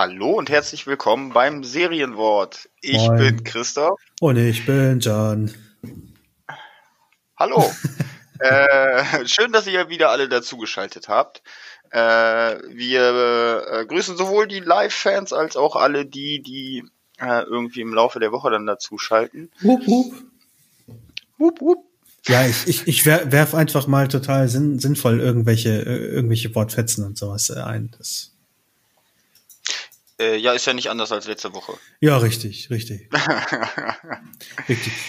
Hallo und herzlich willkommen beim Serienwort. Ich bin Christoph. Und ich bin Jan. Hallo. Schön, dass ihr wieder alle dazugeschaltet habt. Wir grüßen sowohl die Live-Fans als auch alle die irgendwie im Laufe der Woche dann dazuschalten. Wupp, wupp. Wupp, wupp. Ja, ich werf einfach mal total sinnvoll irgendwelche Wortfetzen und sowas ein. Das ist ja nicht anders als letzte Woche. Ja, richtig. Richtig.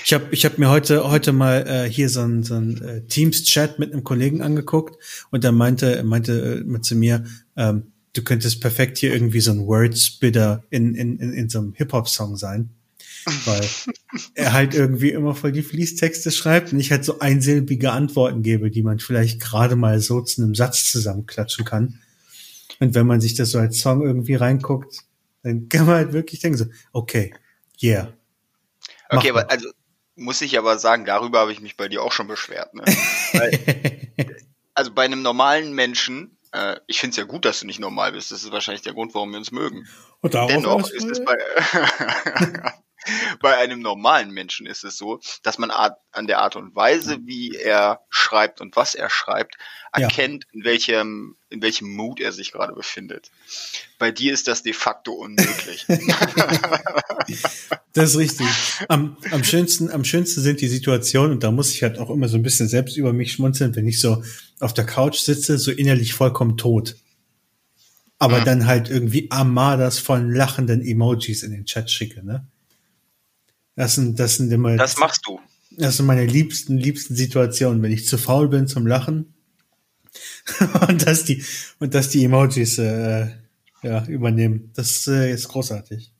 Ich hab mir heute mal hier so ein Teams-Chat mit einem Kollegen angeguckt und der meinte zu mir, du könntest perfekt hier irgendwie so ein Word-Spitter in so einem Hip-Hop-Song sein. Weil er halt irgendwie immer voll die Fließtexte schreibt und ich halt so einsilbige Antworten gebe, die man vielleicht gerade mal so zu einem Satz zusammenklatschen kann. Und wenn man sich das so als Song irgendwie reinguckt, dann kann man halt wirklich denken so, okay, yeah. Okay, aber also muss ich aber sagen, darüber habe ich mich bei dir auch schon beschwert. Ne? Weil, also bei einem normalen Menschen, ich finde es ja gut, dass du nicht normal bist. Das ist wahrscheinlich der Grund, warum wir uns mögen. Und dennoch ist es bei... Bei einem normalen Menschen ist es so, dass man an der Art und Weise, wie er schreibt und was er schreibt, erkennt, in welchem Mood er sich gerade befindet. Bei dir ist das de facto unmöglich. Das ist richtig. Am schönsten sind die Situationen, und da muss ich halt auch immer so ein bisschen selbst über mich schmunzeln, wenn ich so auf der Couch sitze, so innerlich vollkommen tot. Aber dann halt irgendwie Armadas von lachenden Emojis in den Chat schicke, ne? Das sind immer. Das machst du. Das sind meine liebsten Situationen, wenn ich zu faul bin zum Lachen und dass die Emojis übernehmen. Das ist großartig.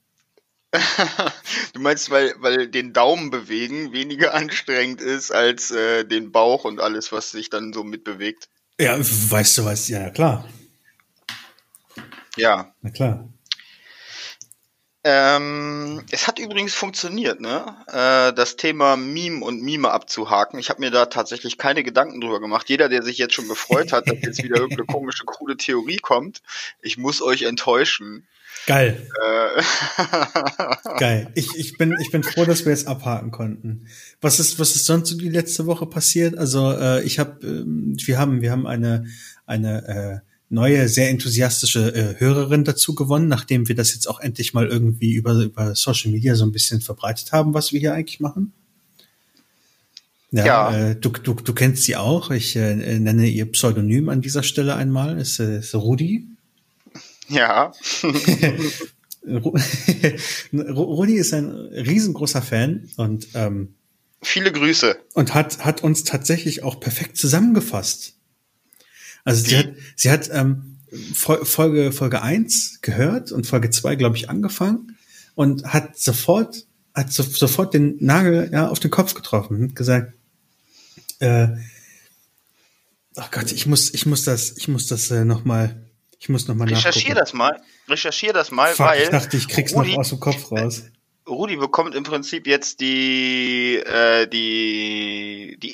Du meinst, weil den Daumen bewegen weniger anstrengend ist als den Bauch und alles, was sich dann so mitbewegt? Ja, weißt du was? Ja, klar. Ja. Na klar. Es hat übrigens funktioniert, ne? Das Thema Meme und Mime abzuhaken. Ich habe mir da tatsächlich keine Gedanken drüber gemacht. Jeder, der sich jetzt schon gefreut hat, dass jetzt wieder irgendeine komische, krude Theorie kommt, ich muss euch enttäuschen. Geil. Geil. Ich bin froh, dass wir jetzt abhaken konnten. Was ist sonst so die letzte Woche passiert? Also wir haben eine neue, sehr enthusiastische Hörerin dazu gewonnen, nachdem wir das jetzt auch endlich mal irgendwie über Social Media so ein bisschen verbreitet haben, was wir hier eigentlich machen. Ja. Du kennst sie auch. Ich nenne ihr Pseudonym an dieser Stelle einmal. Es ist Rudi. Ja. Rudi ist ein riesengroßer Fan und viele Grüße. Und hat uns tatsächlich auch perfekt zusammengefasst. Also sie hat Folge 1 gehört und Folge 2, glaube ich, angefangen und hat sofort den Nagel auf den Kopf getroffen und gesagt, ach Gott, ich muss nochmal nachgucken. Recherchier das mal, fuck, weil ich dachte, ich krieg's Rudi, noch aus dem Kopf raus. Rudi bekommt im Prinzip jetzt die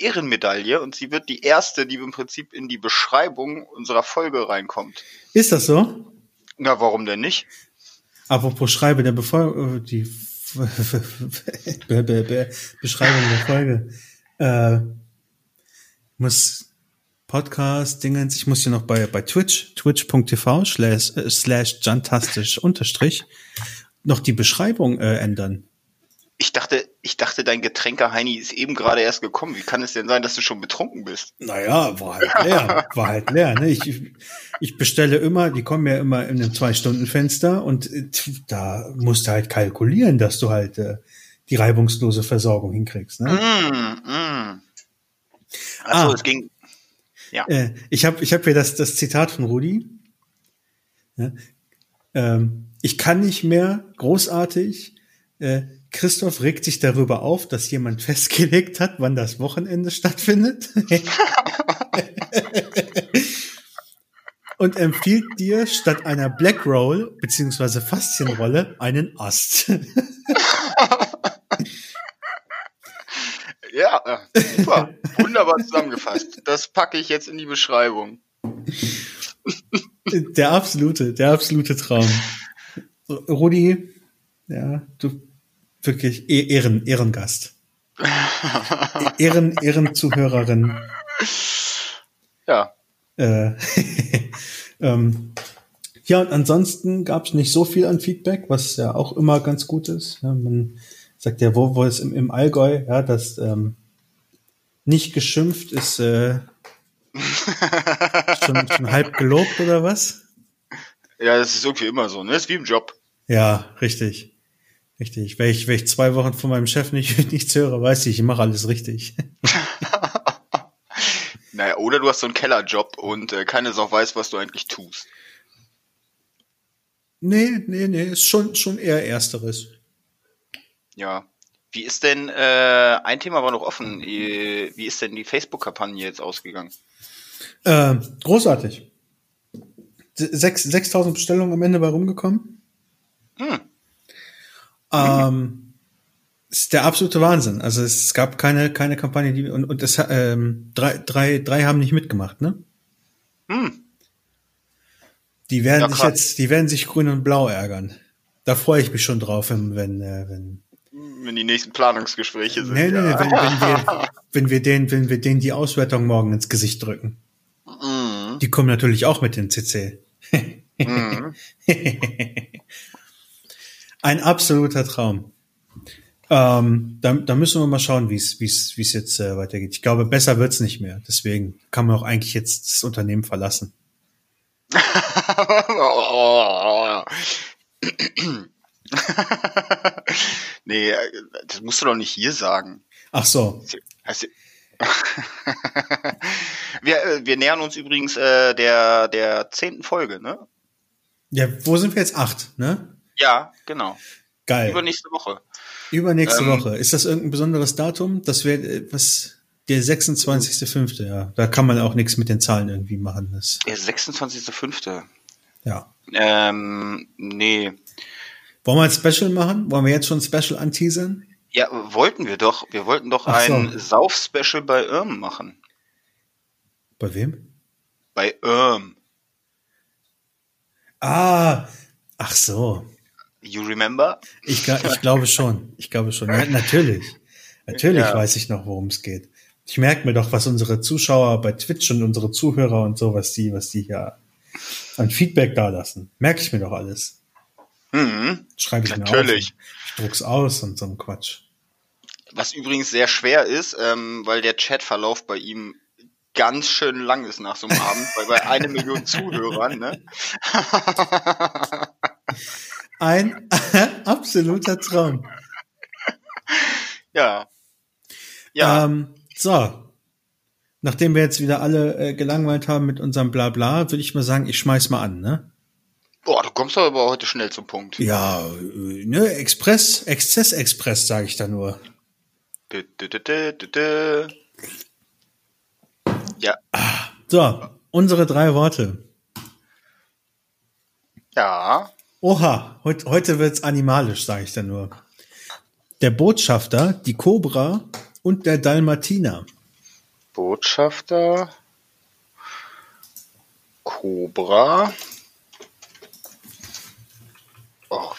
Ehrenmedaille und sie wird die erste, die im Prinzip in die Beschreibung unserer Folge reinkommt. Ist das so? Na, warum denn nicht? Apropos Schreibe der Beschreibung der Folge. Muss Podcast, Dingens, ich muss hier noch bei twitch.tv/jantastisch_ noch die Beschreibung ändern. Ich dachte, dein Getränke-Heini ist eben gerade erst gekommen. Wie kann es denn sein, dass du schon betrunken bist? Naja, war halt leer. Ne? Ich bestelle immer, die kommen ja immer in einem 2-Stunden-Fenster und da musst du halt kalkulieren, dass du halt die reibungslose Versorgung hinkriegst. Ne? Achso, es ging... Ja. Ich hab hier das Zitat von Rudi. Ja? Ich kann nicht mehr, großartig. Christoph regt sich darüber auf, dass jemand festgelegt hat, wann das Wochenende stattfindet. Und empfiehlt dir statt einer Black Roll bzw. Faszienrolle einen Ast. Ja, super. Wunderbar zusammengefasst. Das packe ich jetzt in die Beschreibung. Der absolute Traum. Rudi, ja, du wirklich Ehrengast. Ehrenzuhörerin. Ja. Ja, und ansonsten gab es nicht so viel an Feedback, was ja auch immer ganz gut ist. Ja, man sagt ja, wo ist im Allgäu, ja, dass nicht geschimpft ist schon halb gelobt oder was? Ja, das ist irgendwie immer so, ne? Das ist wie im Job. Ja, richtig. Richtig. Wenn ich 2 Wochen von meinem Chef nichts höre, weiß ich mache alles richtig. Naja, oder du hast so einen Kellerjob und keine Sau weiß, was du eigentlich tust. Nee, ist schon eher Ersteres. Ja. Wie ist denn, ein Thema war noch offen, wie ist denn die Facebook-Kampagne jetzt ausgegangen? Großartig. 6.000 Bestellungen am Ende bei rumgekommen. Hm. Ist der absolute Wahnsinn. Also es gab keine Kampagne, die und das drei haben nicht mitgemacht, ne? Hm. Die werden sich grün und blau ärgern. Da freue ich mich schon drauf, wenn die nächsten Planungsgespräche sind. Nee, wenn wir denen die Auswertung morgen ins Gesicht drücken. Mhm. Die kommen natürlich auch mit in CC. Mhm. Ein absoluter Traum. Da müssen wir mal schauen, wie es jetzt weitergeht. Ich glaube, besser wird's nicht mehr. Deswegen kann man auch eigentlich jetzt das Unternehmen verlassen. Nee, das musst du doch nicht hier sagen. Ach so. Wir nähern uns übrigens der 10. Folge, ne? Ja, wo sind wir jetzt? 8, ne? Ja, genau. Geil. Übernächste Woche. Ist das irgendein besonderes Datum? Das wäre was. Der 26.5., ja. Da kann man auch nichts mit den Zahlen irgendwie machen. Das. Der 26.5. Ja. Nee. Wollen wir ein Special machen? Wollen wir jetzt schon ein Special anteasern? Ja, wollten wir doch. Wir wollten doch ein Sauf-Special bei Irm machen. Bei wem? Bei Irm. Ah, ach so. You remember? Ich glaube schon. Ja, natürlich. Natürlich, weiß ich noch, worum es geht. Ich merke mir doch, was unsere Zuschauer bei Twitch und unsere Zuhörer und so, was die hier an Feedback da lassen. Merke ich mir doch alles. Mhm. Schreibe ich natürlich. Mir auf. Ich druck's aus und so ein Quatsch. Was übrigens sehr schwer ist, weil der Chatverlauf bei ihm ganz schön lang ist nach so einem Abend, weil bei 1 Million Zuhörern, ne? Ein absoluter Traum. Ja. Ja. So. Nachdem wir jetzt wieder alle gelangweilt haben mit unserem Blabla, würde ich mal sagen, ich schmeiß mal an, ne? Boah, du kommst aber heute schnell zum Punkt. Ja, ne, Exzess-Express, sage ich da nur. Ja. So, unsere 3 Worte. Ja. Oha, heute wird's animalisch, sage ich da nur. Der Botschafter, die Kobra und der Dalmatiner. Botschafter, Kobra. Och,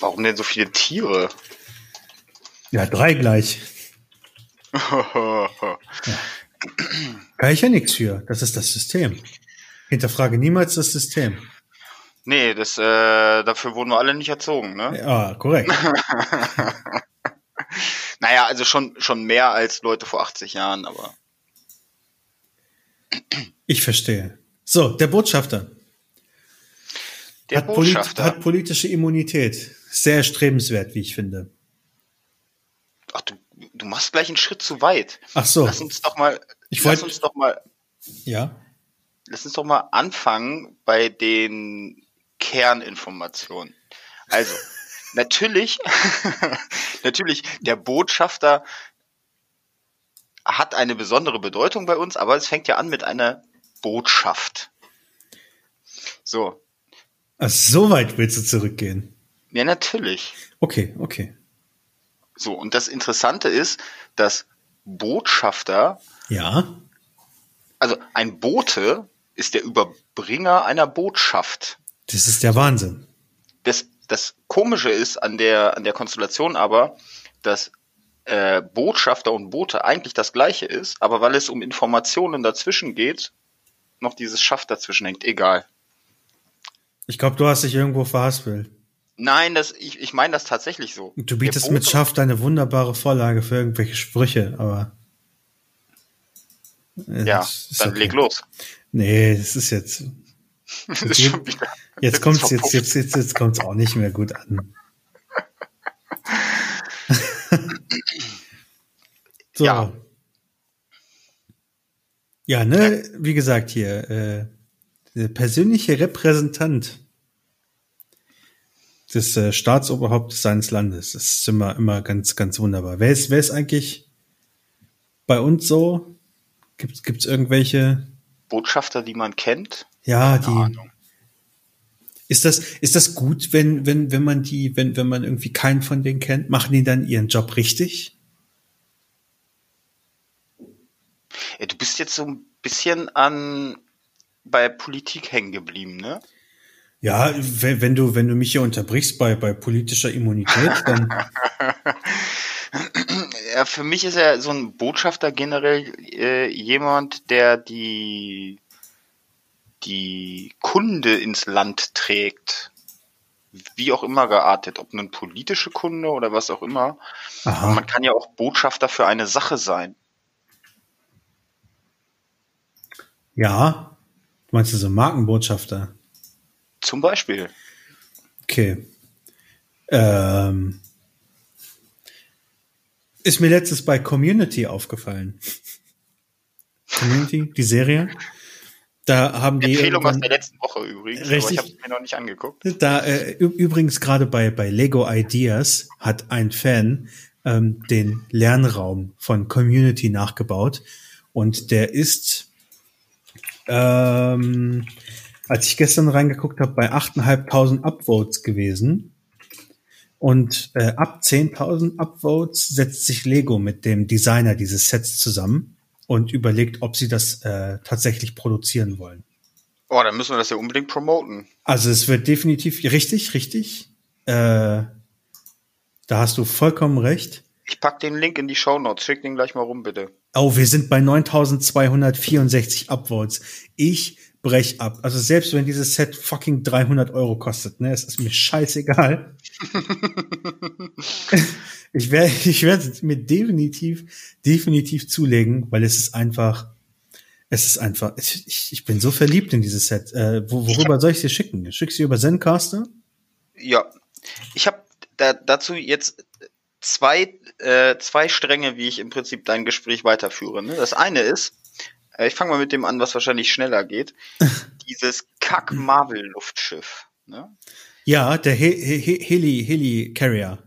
warum denn so viele Tiere? Ja, 3 gleich. Ja. Kann ich ja nichts für. Das ist das System. Hinterfrage niemals das System. Nee, das, dafür wurden wir alle nicht erzogen, ne? Ja, korrekt. Naja, also schon mehr als Leute vor 80 Jahren, aber. Ich verstehe. So, der Botschafter. Hat politische Immunität. Sehr strebenswert, wie ich finde. Ach, du machst gleich einen Schritt zu weit. Ach so. Ja. Lass uns doch mal anfangen bei den Kerninformationen. Also, natürlich, der Botschafter hat eine besondere Bedeutung bei uns, aber es fängt ja an mit einer Botschaft. So. Ach, so weit willst du zurückgehen? Ja, natürlich. Okay. So, und das Interessante ist, dass Botschafter... Ja. Also ein Bote ist der Überbringer einer Botschaft. Das ist der Wahnsinn. Das Das Komische ist an der Konstellation aber, dass Botschafter und Bote eigentlich das Gleiche ist, aber weil es um Informationen dazwischen geht, noch dieses Schaff dazwischen hängt. Egal. Ich glaube, du hast dich irgendwo verhaspelt. Nein, ich meine das tatsächlich so. Du bietest mit Schaff eine wunderbare Vorlage für irgendwelche Sprüche, aber... Ja, dann okay. Leg los. Nee, das ist jetzt... Das ist schon wieder, jetzt kommt's auch nicht mehr gut an. So. Ja, ne, wie gesagt, hier, der persönliche Repräsentant des Staatsoberhauptes seines Landes. Das ist immer ganz, ganz wunderbar. Wer ist eigentlich bei uns so? Gibt's irgendwelche Botschafter, die man kennt? Ja, die. Ist das gut, wenn man irgendwie keinen von denen kennt? Machen die dann ihren Job richtig? Ja, du bist jetzt so ein bisschen bei Politik hängen geblieben, ne? Ja, wenn du mich hier unterbrichst bei politischer Immunität, dann. Ja, für mich ist ja so ein Botschafter generell jemand, der die Kunde ins Land trägt. Wie auch immer geartet, ob nun politische Kunde oder was auch immer. Aha. Man kann ja auch Botschafter für eine Sache sein. Ja, meinst du so Markenbotschafter? Zum Beispiel. Okay. Ist mir letztens bei Community aufgefallen. Community, die Serie. Da haben die Empfehlung aus der letzten Woche übrigens, richtig, aber ich habe es mir noch nicht angeguckt. Da übrigens gerade bei Lego Ideas hat ein Fan den Lernraum von Community nachgebaut und der ist, als ich gestern reingeguckt habe, bei 8.500 Upvotes gewesen und ab 10.000 Upvotes setzt sich Lego mit dem Designer dieses Sets zusammen und überlegt, ob sie das tatsächlich produzieren wollen. Oh, dann müssen wir das ja unbedingt promoten. Also es wird definitiv, richtig. Da hast du vollkommen recht. Ich pack den Link in die Shownotes, schick den gleich mal rum, bitte. Oh, wir sind bei 9.264 Upvotes. Ich brech ab. Also selbst wenn dieses Set fucking 300 Euro kostet, ne, es ist mir scheißegal. Ich werde es mir definitiv zulegen, weil es ist einfach, ich bin so verliebt in dieses Set. Worüber soll ich dir schicken? Schickst du über Zencaster? Ja. Ich habe dazu jetzt zwei Stränge, wie ich im Prinzip dein Gespräch weiterführe. Ne? Das eine ist, ich fange mal mit dem an, was wahrscheinlich schneller geht. Dieses Kack-Marvel-Luftschiff. Ne? Ja, der Heli-Carrier.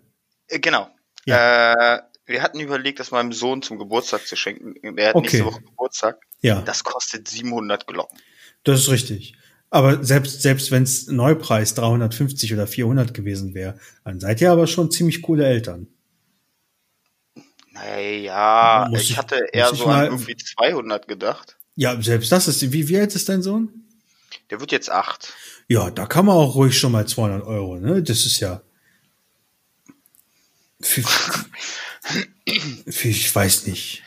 Genau. Ja. Wir hatten überlegt, das meinem Sohn zum Geburtstag zu schenken. Er hat nächste Woche Geburtstag. Ja. Das kostet 700 Glocken. Das ist richtig. Aber selbst wenn es Neupreis 350 oder 400 gewesen wäre, dann seid ihr aber schon ziemlich coole Eltern. Naja, ich hatte eher so an irgendwie 200 gedacht. Ja, selbst das ist, wie alt ist dein Sohn? Der wird jetzt 8. Ja, da kann man auch ruhig schon mal 200 Euro, ne? Das ist ja... Ich weiß nicht.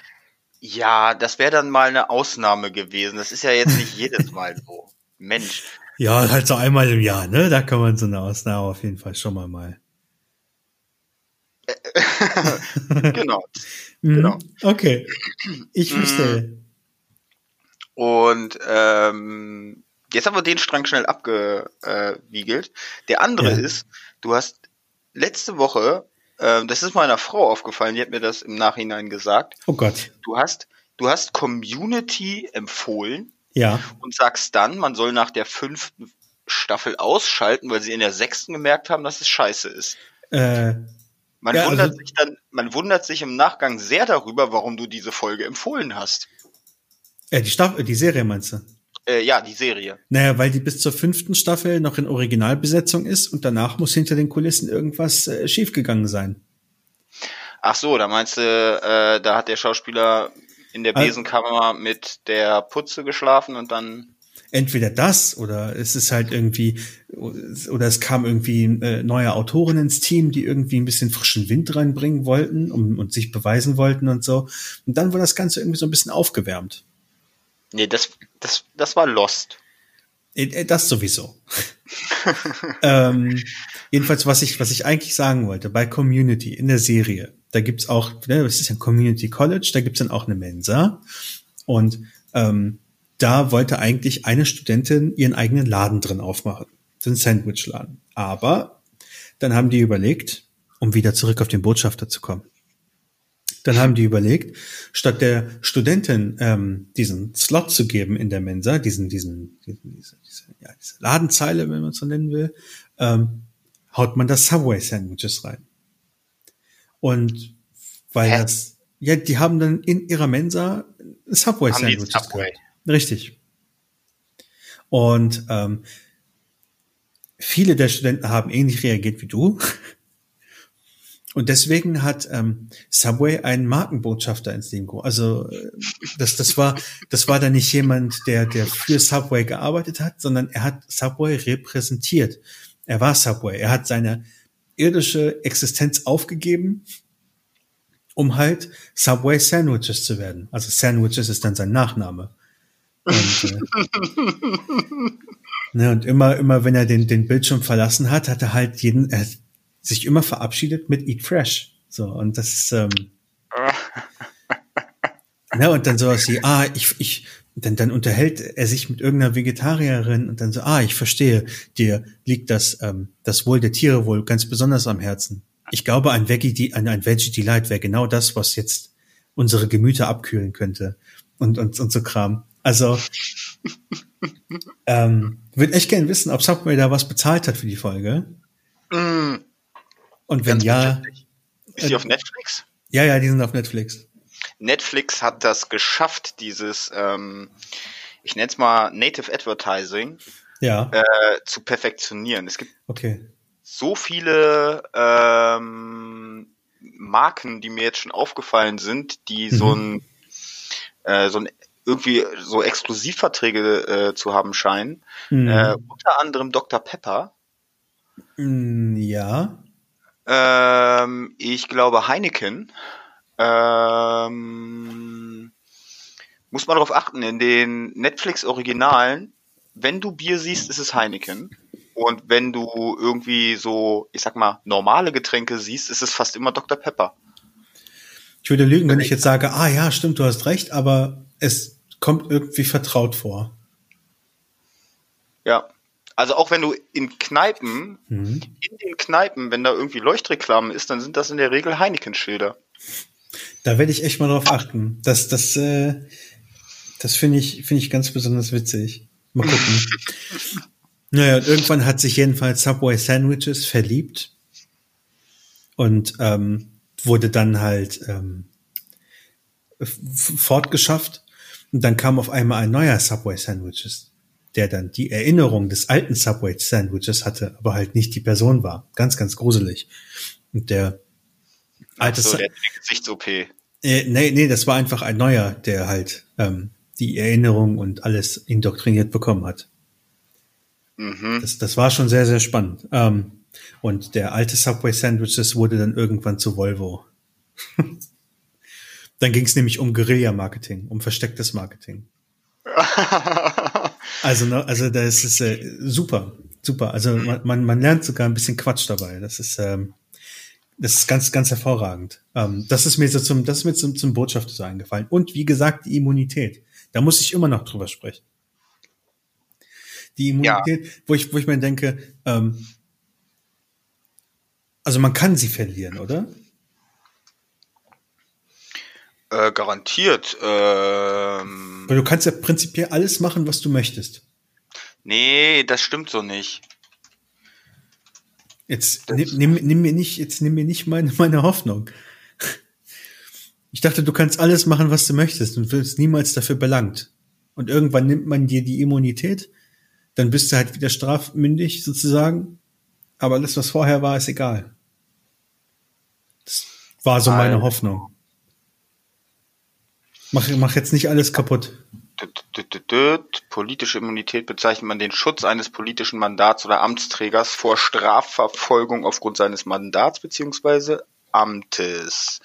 Ja, das wäre dann mal eine Ausnahme gewesen. Das ist ja jetzt nicht jedes Mal so. Mensch. Ja, halt so einmal im Jahr, ne? Da kann man so eine Ausnahme auf jeden Fall schon mal. Genau. Okay. Ich verstehe. Und jetzt haben wir den Strang schnell abgewiegelt. Der andere ist, du hast letzte Woche, das ist meiner Frau aufgefallen, die hat mir das im Nachhinein gesagt. Oh Gott. Du hast Community empfohlen. Ja. Und sagst dann, man soll nach der 5. Staffel ausschalten, weil sie in der 6. gemerkt haben, dass es scheiße ist. Man wundert sich im Nachgang sehr darüber, warum du diese Folge empfohlen hast. Die Serie meinst du? Ja, die Serie. Naja, weil die bis zur 5. Staffel noch in Originalbesetzung ist und danach muss hinter den Kulissen irgendwas schiefgegangen sein. Ach so, da meinst du, da hat der Schauspieler in der Besenkammer mit der Putze geschlafen und dann... entweder das oder es ist halt irgendwie, oder es kam irgendwie neue Autoren ins Team, die irgendwie ein bisschen frischen Wind reinbringen wollten und sich beweisen wollten und so. Und dann wurde das Ganze irgendwie so ein bisschen aufgewärmt. Nee, das war Lost. Das sowieso. Jedenfalls, was ich eigentlich sagen wollte, bei Community in der Serie, da gibt's auch, ne, das ist ein Community College, da gibt's dann auch eine Mensa und da wollte eigentlich eine Studentin ihren eigenen Laden drin aufmachen, den Sandwichladen. Aber dann haben die überlegt, um wieder zurück auf den Botschafter zu kommen, dann haben die überlegt, statt der Studentin diesen Slot zu geben in der Mensa, diese Ladenzeile, wenn man es so nennen will, haut man das Subway-Sandwiches rein. Und weil das, ja, die haben dann in ihrer Mensa Subway-Sandwiches gehabt. Richtig. Und viele der Studenten haben ähnlich reagiert wie du. Und deswegen hat Subway einen Markenbotschafter ins Leben gerufen. Also das war dann nicht jemand, der für Subway gearbeitet hat, sondern er hat Subway repräsentiert. Er war Subway. Er hat seine irdische Existenz aufgegeben, um halt Subway Sandwiches zu werden. Also Sandwiches ist dann sein Nachname. Und, ne, und immer wenn er den Bildschirm verlassen hat, hat er halt sich immer verabschiedet mit Eat Fresh. So, und das ist, ne, und dann sowas wie, dann unterhält er sich mit irgendeiner Vegetarierin und dann so, ich verstehe, dir liegt das Wohl der Tiere wohl ganz besonders am Herzen. Ich glaube, ein Veggie Delight wäre genau das, was jetzt unsere Gemüter abkühlen könnte. Und so Kram. Also, würde echt gerne wissen, ob Subway da was bezahlt hat für die Folge. Mm. Und wenn ganz ja... Ist die auf Netflix? Ja, die sind auf Netflix. Netflix hat das geschafft, dieses, ich nenne es mal Native Advertising, zu perfektionieren. Es gibt so viele Marken, die mir jetzt schon aufgefallen sind, die so ein irgendwie so Exklusivverträge zu haben scheinen. Mhm. Unter anderem Dr. Pepper. Ja. Ich glaube Heineken. Muss man darauf achten, in den Netflix-Originalen, wenn du Bier siehst, ist es Heineken. Und wenn du irgendwie so, ich sag mal, normale Getränke siehst, ist es fast immer Dr. Pepper. Ich würde lügen, wenn ich jetzt sage, ja, stimmt, du hast recht, aber es kommt irgendwie vertraut vor. Ja. Also auch wenn du in den Kneipen, wenn da irgendwie Leuchtreklamen ist, dann sind das in der Regel Heineken-Schilder. Da werde ich echt mal drauf achten. Das finde ich ganz besonders witzig. Mal gucken. Naja, und irgendwann hat sich jedenfalls Subway Sandwiches verliebt und wurde dann halt fortgeschafft. Und dann kam auf einmal ein neuer Subway Sandwiches, der dann die Erinnerung des alten Subway-Sandwiches hatte, aber halt nicht die Person war. Ganz, ganz gruselig. Und der alte... Ach so, der Gesichts-OP. Nee, das war einfach ein neuer, der halt die Erinnerung und alles indoktriniert bekommen hat. Mhm. Das war schon sehr, sehr spannend. Und der alte Subway-Sandwiches wurde dann irgendwann zu Volvo. Dann ging es nämlich um Guerilla-Marketing, um verstecktes Marketing. Also das ist super, super. Also man lernt sogar ein bisschen Quatsch dabei. Das ist ganz, ganz hervorragend. Das ist mir zum Botschafter so eingefallen. Und wie gesagt, die Immunität. Da muss ich immer noch drüber sprechen. Die Immunität, wo ich mir denke, also man kann sie verlieren, oder? Garantiert. Weil du kannst ja prinzipiell alles machen, was du möchtest. Nee, das stimmt so nicht. Jetzt nimm mir nicht meine Hoffnung. Ich dachte, du kannst alles machen, was du möchtest und wirst niemals dafür belangt. Und irgendwann nimmt man dir die Immunität, dann bist du halt wieder strafmündig sozusagen. Aber alles, was vorher war, ist egal. Das war so meine Hoffnung. Mach jetzt nicht alles kaputt. Politische Immunität bezeichnet man den Schutz eines politischen Mandats oder Amtsträgers vor Strafverfolgung aufgrund seines Mandats bzw. Amtes.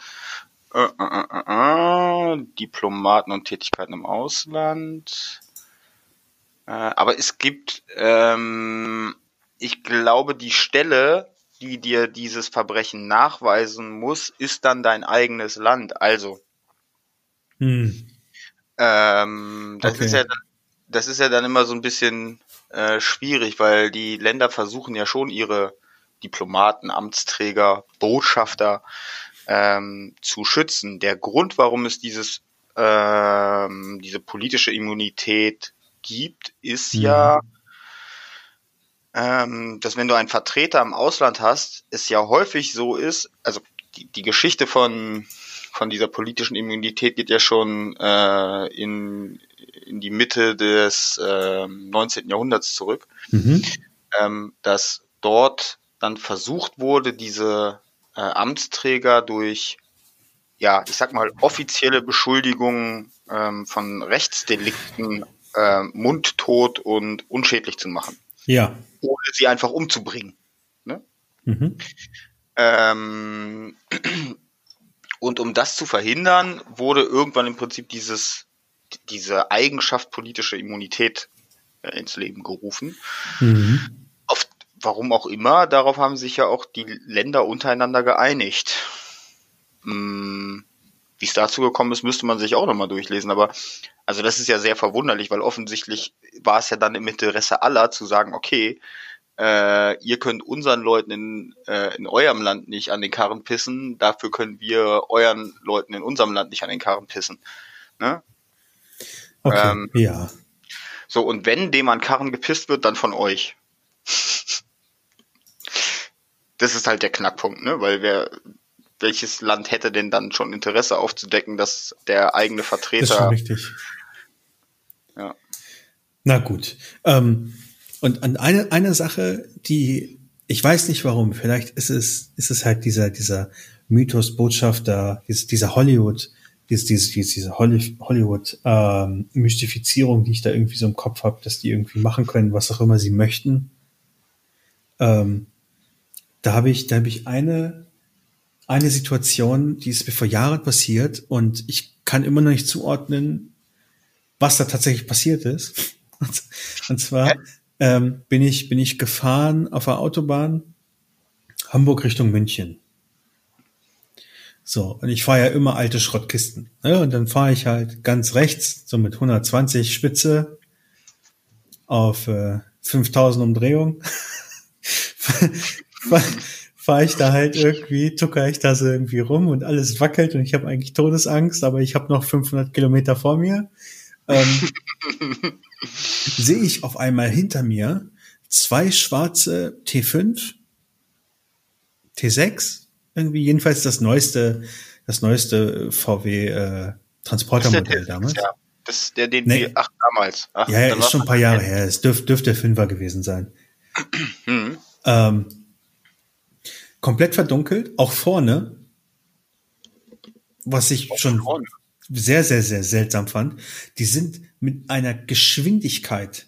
Diplomaten und Tätigkeiten im Ausland. Aber es gibt, ich glaube, die Stelle, die dir dieses Verbrechen nachweisen muss, ist dann dein eigenes Land. Also, das okay. ist ja dann immer so ein bisschen schwierig, weil die Länder versuchen ja schon ihre Diplomaten, Amtsträger, Botschafter zu schützen. Der Grund, warum es diese politische Immunität gibt, ist ja, dass wenn du einen Vertreter im Ausland hast, es ja häufig so ist, also die Geschichte von dieser politischen Immunität geht ja schon in die Mitte des 19. Jahrhunderts zurück, dass dort dann versucht wurde, diese Amtsträger durch, ja, ich sag mal, offizielle Beschuldigungen von Rechtsdelikten mundtot und unschädlich zu machen. Ja. Ohne sie einfach umzubringen. Ne? Und um das zu verhindern, wurde irgendwann im Prinzip diese Eigenschaft politische Immunität ins Leben gerufen. Warum auch immer, darauf haben sich ja auch die Länder untereinander geeinigt. Wie es dazu gekommen ist, müsste man sich auch nochmal durchlesen. Aber also das ist ja sehr verwunderlich, weil offensichtlich war es ja dann im Interesse aller zu sagen, okay, ihr könnt unseren Leuten in eurem Land nicht an den Karren pissen, dafür können wir euren Leuten in unserem Land nicht an den Karren pissen. Ne? Okay, ja. So, und wenn dem an Karren gepisst wird, dann von euch. Das ist halt der Knackpunkt, ne? Weil welches Land hätte denn dann schon Interesse aufzudecken, dass der eigene Vertreter... Das ist schon richtig. Ja. Na gut. Und an eine Sache, die, ich weiß nicht warum, vielleicht ist es halt dieser Mythos Botschafter, dieser Hollywood, diese Hollywood-Mystifizierung, die ich da irgendwie so im Kopf habe, dass die irgendwie machen können, was auch immer sie möchten. Da habe ich eine Situation, die ist mir vor Jahren passiert und ich kann immer noch nicht zuordnen, was da tatsächlich passiert ist. Und zwar bin ich gefahren auf der Autobahn Hamburg Richtung München. So, und ich fahre ja immer alte Schrottkisten. Ne? Und dann fahre ich halt ganz rechts, so mit 120 Spitze auf 5000 Umdrehungen. Fahre ich da halt irgendwie, tuckere ich da so irgendwie rum und alles wackelt und ich habe eigentlich Todesangst, aber ich habe noch 500 Kilometer vor mir. Sehe ich auf einmal hinter mir zwei schwarze T5, T6, irgendwie jedenfalls das neueste VW Transportermodell damals. Ja, das ist der, den wir damals. Ja, ist schon ein paar Jahre her. Es dürfte der 5er gewesen sein. Komplett verdunkelt, auch vorne, was ich schon sehr, sehr, sehr seltsam fand. Die sind mit einer Geschwindigkeit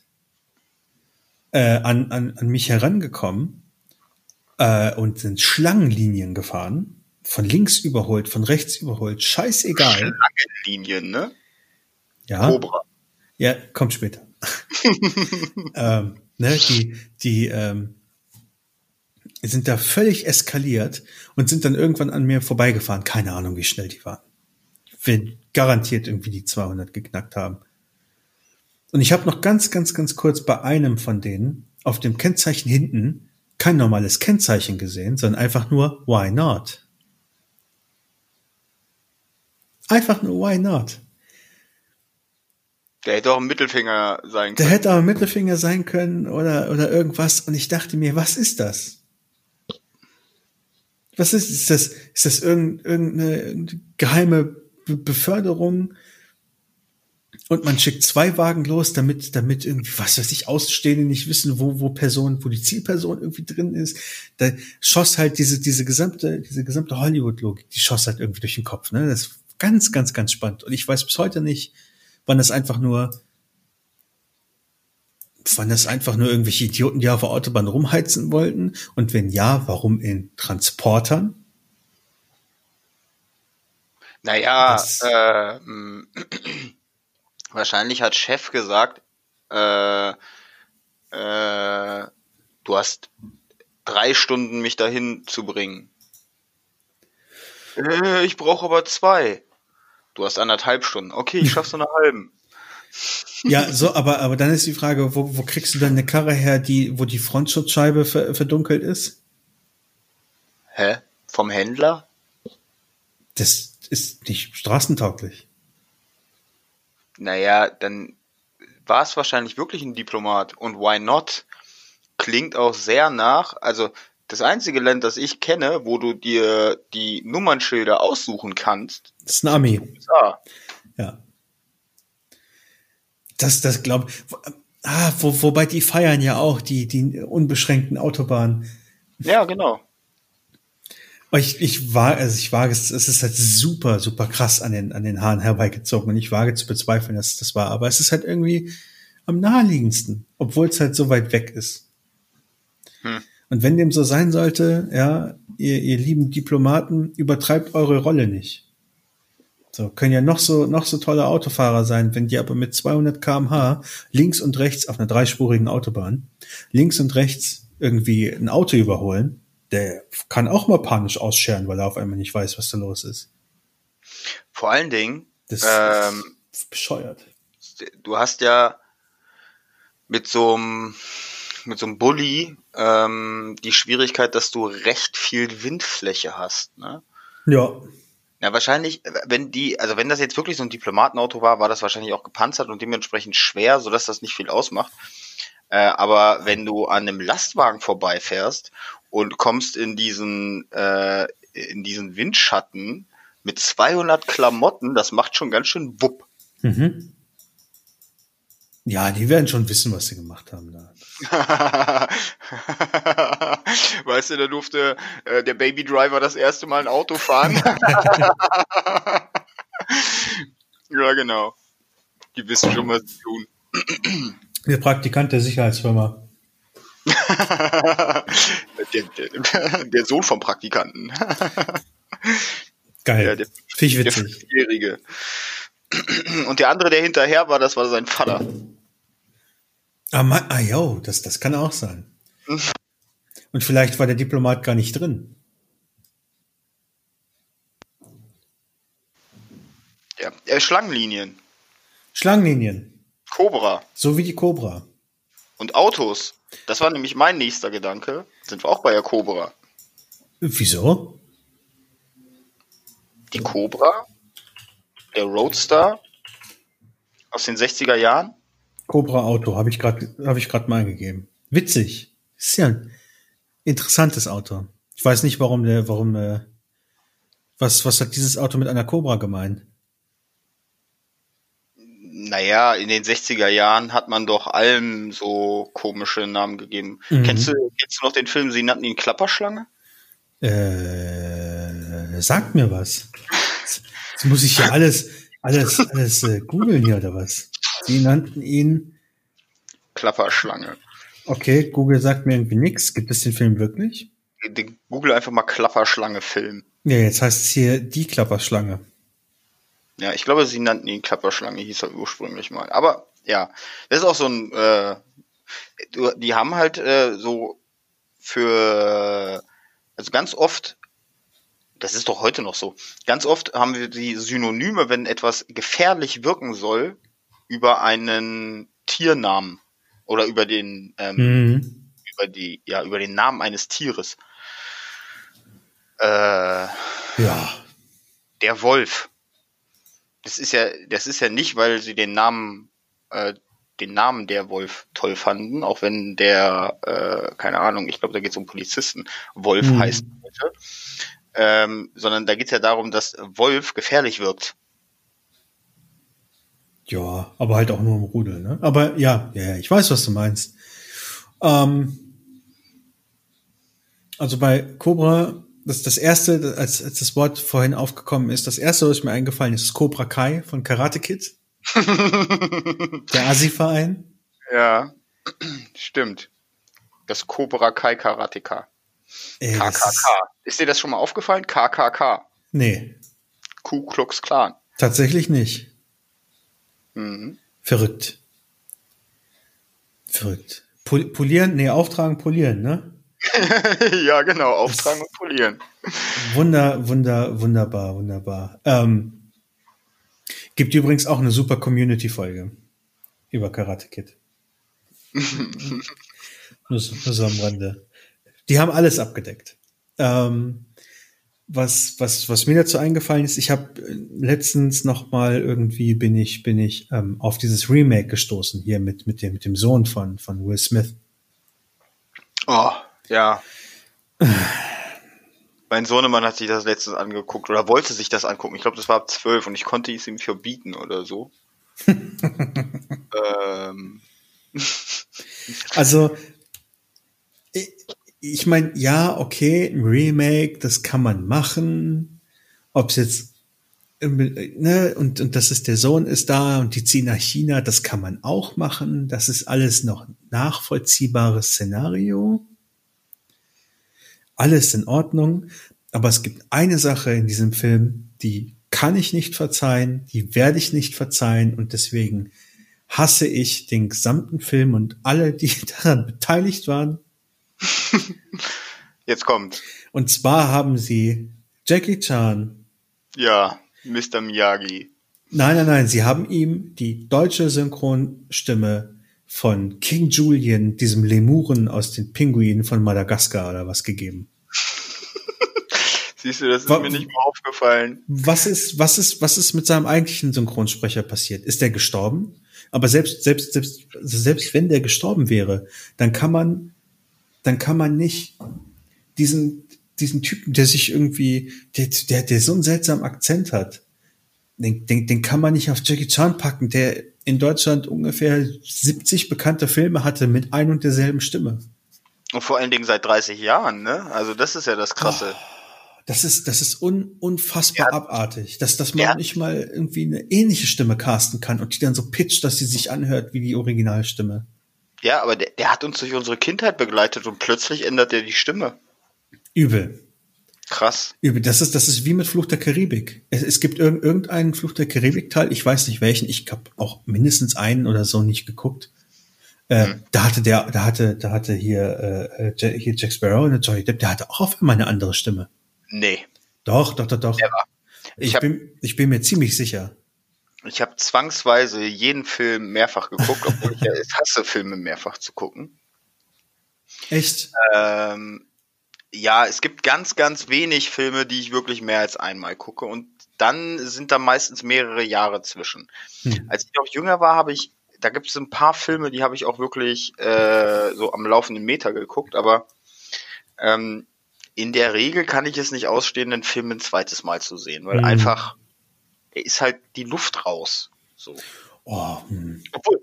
an mich herangekommen und sind Schlangenlinien gefahren, von links überholt, von rechts überholt, scheißegal. Schlangenlinien, ne? Ja. Kobra. Ja, kommt später. Ne, die sind da völlig eskaliert und sind dann irgendwann an mir vorbeigefahren. Keine Ahnung, wie schnell die waren. Ich will garantiert irgendwie die 200 geknackt haben. Und ich habe noch ganz, ganz, ganz kurz bei einem von denen auf dem Kennzeichen hinten kein normales Kennzeichen gesehen, sondern einfach nur why not? Einfach nur why not? Der hätte auch ein Mittelfinger sein können. Der hätte auch ein Mittelfinger sein können oder irgendwas. Und ich dachte mir, was ist das? Was ist das? Ist das irgendeine geheime Beförderung? Und man schickt zwei Wagen los, damit irgendwie, was weiß ich, Außenstehende nicht wissen, wo die Zielperson irgendwie drin ist. Da schoss halt diese gesamte Hollywood-Logik, die schoss halt irgendwie durch den Kopf. Ne? Das ist ganz, ganz, ganz spannend. Und ich weiß bis heute nicht, Waren das einfach nur irgendwelche Idioten, die auf der Autobahn rumheizen wollten? Und wenn ja, warum in Transportern? Naja, wahrscheinlich hat Chef gesagt, du hast 3 Stunden, mich dahin zu bringen. Ich brauche aber 2. Du hast 1,5 Stunden. Okay, ich schaff's nur 1/2. Ja, so, aber dann ist die Frage, wo kriegst du dann eine Karre her, wo die Frontschutzscheibe verdunkelt ist? Hä? Vom Händler? Das ist nicht straßentauglich. Naja, dann war es wahrscheinlich wirklich ein Diplomat. Und why not? Klingt auch sehr nach, also das einzige Land, das ich kenne, wo du dir die Nummernschilder aussuchen kannst, das ist ein Ami. Ja. Das glaube ich. Wobei die feiern ja auch die unbeschränkten Autobahnen. Ja, genau. Ich wage es ist halt super, super krass an den Haaren herbeigezogen und ich wage zu bezweifeln, dass es das war. Aber es ist halt irgendwie am naheliegendsten, obwohl es halt so weit weg ist. Hm. Und wenn dem so sein sollte, ja, ihr lieben Diplomaten, übertreibt eure Rolle nicht. So, können ja noch so tolle Autofahrer sein, wenn die aber mit 200 km/h links und rechts auf einer 3-spurigen Autobahn, links und rechts irgendwie ein Auto überholen, der kann auch mal panisch ausscheren, weil er auf einmal nicht weiß, was da los ist. Vor allen Dingen, das ist bescheuert. Du hast ja mit so einem Bulli die Schwierigkeit, dass du recht viel Windfläche hast, ne? Ja. Ja, wahrscheinlich, wenn das jetzt wirklich so ein Diplomatenauto war, war das wahrscheinlich auch gepanzert und dementsprechend schwer, sodass das nicht viel ausmacht. Aber wenn du an einem Lastwagen vorbeifährst und kommst in diesen Windschatten mit 200 Klamotten, das macht schon ganz schön wupp. Mhm. Ja, die werden schon wissen, was sie gemacht haben da. Weißt du, da durfte der Baby-Driver das erste Mal ein Auto fahren. Ja, genau. Die wissen schon, was sie tun. Der Praktikant der Sicherheitsfirma. der Sohn vom Praktikanten. Geil. Ja, find ich witzig. Der 5-Jährige. Und der andere, der hinterher war, das war sein Vater. Das kann auch sein. Und vielleicht war der Diplomat gar nicht drin. Ja, Schlangenlinien. Kobra. So wie die Kobra. Und Autos. Das war nämlich mein nächster Gedanke. Sind wir auch bei der Kobra. Wieso? Die Kobra, der Roadster aus den 60er Jahren. Cobra Auto, habe ich gerade mal eingegeben. Witzig. Ist ja ein interessantes Auto. Ich weiß nicht, was hat dieses Auto mit einer Cobra gemeint? Naja, in den 60er Jahren hat man doch allem so komische Namen gegeben. Mhm. Kennst du noch den Film, sie nannten ihn Klapperschlange? Sagt mir was. Jetzt muss ich ja alles googeln hier, oder was? Sie nannten ihn Klapperschlange. Okay, Google sagt mir irgendwie nichts. Gibt es den Film wirklich? Google einfach mal Klapperschlange-Film. Ja, jetzt heißt es hier die Klapperschlange. Ja, ich glaube, sie nannten ihn Klapperschlange, hieß er ursprünglich mal. Aber ja, das ist auch so ein... die haben halt so für... Also ganz oft... Das ist doch heute noch so. Ganz oft haben wir die Synonyme, wenn etwas gefährlich wirken soll, über einen Tiernamen oder über den über den Namen eines Tieres. Der Wolf. Das ist ja nicht, weil sie den Namen der Wolf toll fanden, auch wenn der keine Ahnung, ich glaube, da geht es um Polizisten. Wolf heißt heute. Sondern da geht es ja darum, dass Wolf gefährlich wirkt. Ja, aber halt auch nur im Rudel, ne? Aber ja, ich weiß, was du meinst. Also bei Cobra, das ist das Erste, als das Wort vorhin aufgekommen ist, das Erste, was mir eingefallen ist, ist Cobra Kai von Karate Kid. Der Asi-Verein? Ja, stimmt. Das Cobra Kai Karateka. KKK. Ist dir das schon mal aufgefallen? KKK. Nee. Ku Klux Klan. Tatsächlich nicht. Mhm. Verrückt. Verrückt. Polieren, nee, auftragen, polieren, ne? Ja, genau, auftragen und polieren. Wunderbar. Gibt übrigens auch eine super Community-Folge über Karate Kid. nur so am Rande. Die haben alles abgedeckt. Was mir dazu eingefallen ist, ich habe letztens noch mal irgendwie bin ich auf dieses Remake gestoßen hier mit dem Sohn von Will Smith. Oh, ja. Mein Sohnemann hat sich das letztens angeguckt oder wollte sich das angucken. Ich glaube, das war ab 12 und ich konnte es ihm verbieten oder so. Also, ich meine, ja, okay, ein Remake, das kann man machen. Ob es jetzt, ne, und das ist der Sohn ist da und die ziehen nach China, das kann man auch machen. Das ist alles noch nachvollziehbares Szenario. Alles in Ordnung, aber es gibt eine Sache in diesem Film, die kann ich nicht verzeihen, die werde ich nicht verzeihen und deswegen hasse ich den gesamten Film und alle, die daran beteiligt waren. Jetzt kommt. Und zwar haben sie Jackie Chan. Ja, Mr. Miyagi. Nein, sie haben ihm die deutsche Synchronstimme von King Julian, diesem Lemuren aus den Pinguinen von Madagaskar oder was gegeben. Siehst du, das ist mir nicht mehr aufgefallen. Was ist mit seinem eigentlichen Synchronsprecher passiert? Ist der gestorben? Aber selbst wenn der gestorben wäre, dann kann man nicht diesen Typen, der sich irgendwie, der so einen seltsamen Akzent hat, den kann man nicht auf Jackie Chan packen, der in Deutschland ungefähr 70 bekannte Filme hatte mit ein und derselben Stimme. Und vor allen Dingen seit 30 Jahren, ne? Also das ist ja das Krasse. Oh, das ist unfassbar abartig, dass man nicht mal irgendwie eine ähnliche Stimme casten kann und die dann so pitcht, dass sie sich anhört wie die Originalstimme. Ja, aber der hat uns durch unsere Kindheit begleitet und plötzlich ändert er die Stimme. Übel. Krass. Das ist wie mit Fluch der Karibik. Es gibt irgendeinen Fluch der Karibik-Teil, ich weiß nicht welchen, ich habe auch mindestens einen oder so nicht geguckt. Da hatte hier Jack Sparrow und Johnny Depp, der hatte auch auf einmal eine andere Stimme. Nee. Doch. Ja. Ich bin mir ziemlich sicher. Ich habe zwangsweise jeden Film mehrfach geguckt, obwohl ich ja es hasse, Filme mehrfach zu gucken. Echt? Ja, es gibt ganz, ganz wenig Filme, die ich wirklich mehr als einmal gucke und dann sind da meistens mehrere Jahre zwischen. Hm. Als ich noch jünger war, da gibt es ein paar Filme, die habe ich auch wirklich so am laufenden Meter geguckt, aber in der Regel kann ich es nicht ausstehen, den Film ein zweites Mal zu sehen, weil einfach ist halt die Luft raus. So. Oh, obwohl,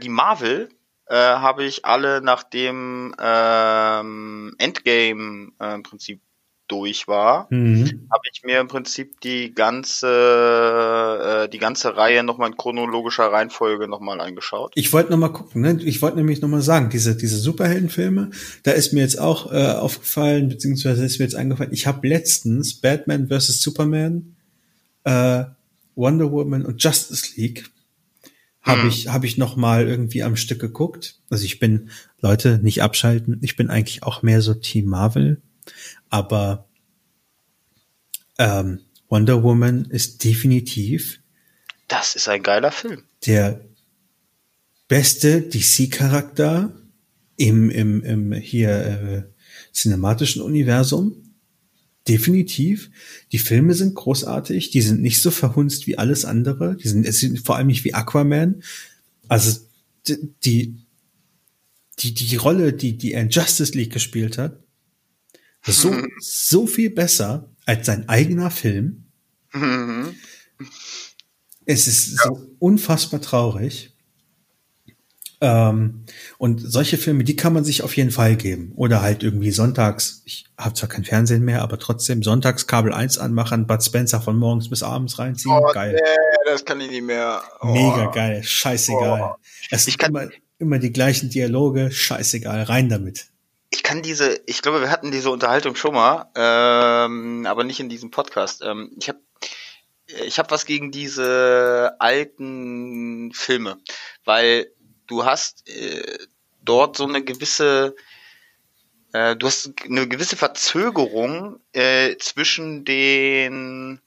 die Marvel habe ich alle nach dem Endgame im Prinzip durch war, habe ich mir im Prinzip die ganze Reihe nochmal in chronologischer Reihenfolge nochmal angeschaut. Ich wollte nochmal gucken, ne? Ich wollte nämlich nochmal sagen, diese Superheldenfilme, da ist mir jetzt auch aufgefallen, beziehungsweise ist mir jetzt eingefallen, ich habe letztens Batman vs. Superman, Wonder Woman und Justice League habe ich noch mal irgendwie am Stück geguckt. Also ich bin, Leute, nicht abschalten. Ich bin eigentlich auch mehr so Team Marvel. Aber Wonder Woman ist definitiv, das ist ein geiler Film, der beste DC-Charakter im hier cinematischen Universum. Definitiv. Die Filme sind großartig. Die sind nicht so verhunzt wie alles andere. Es sind vor allem nicht wie Aquaman. Also die Rolle, die er in Justice League gespielt hat, ist so viel besser als sein eigener Film. Es ist so unfassbar traurig. Und solche Filme, die kann man sich auf jeden Fall geben. Oder halt irgendwie sonntags, ich habe zwar kein Fernsehen mehr, aber trotzdem sonntags Kabel 1 anmachen, Bud Spencer von morgens bis abends reinziehen. Oh, geil. Nee, das kann ich nicht mehr. Oh. Mega geil, scheißegal. Oh. Es sind immer die gleichen Dialoge, scheißegal, rein damit. Ich glaube, wir hatten diese Unterhaltung schon mal, aber nicht in diesem Podcast. Ich hab was gegen diese alten Filme, weil du hast dort so eine gewisse, Verzögerung zwischen den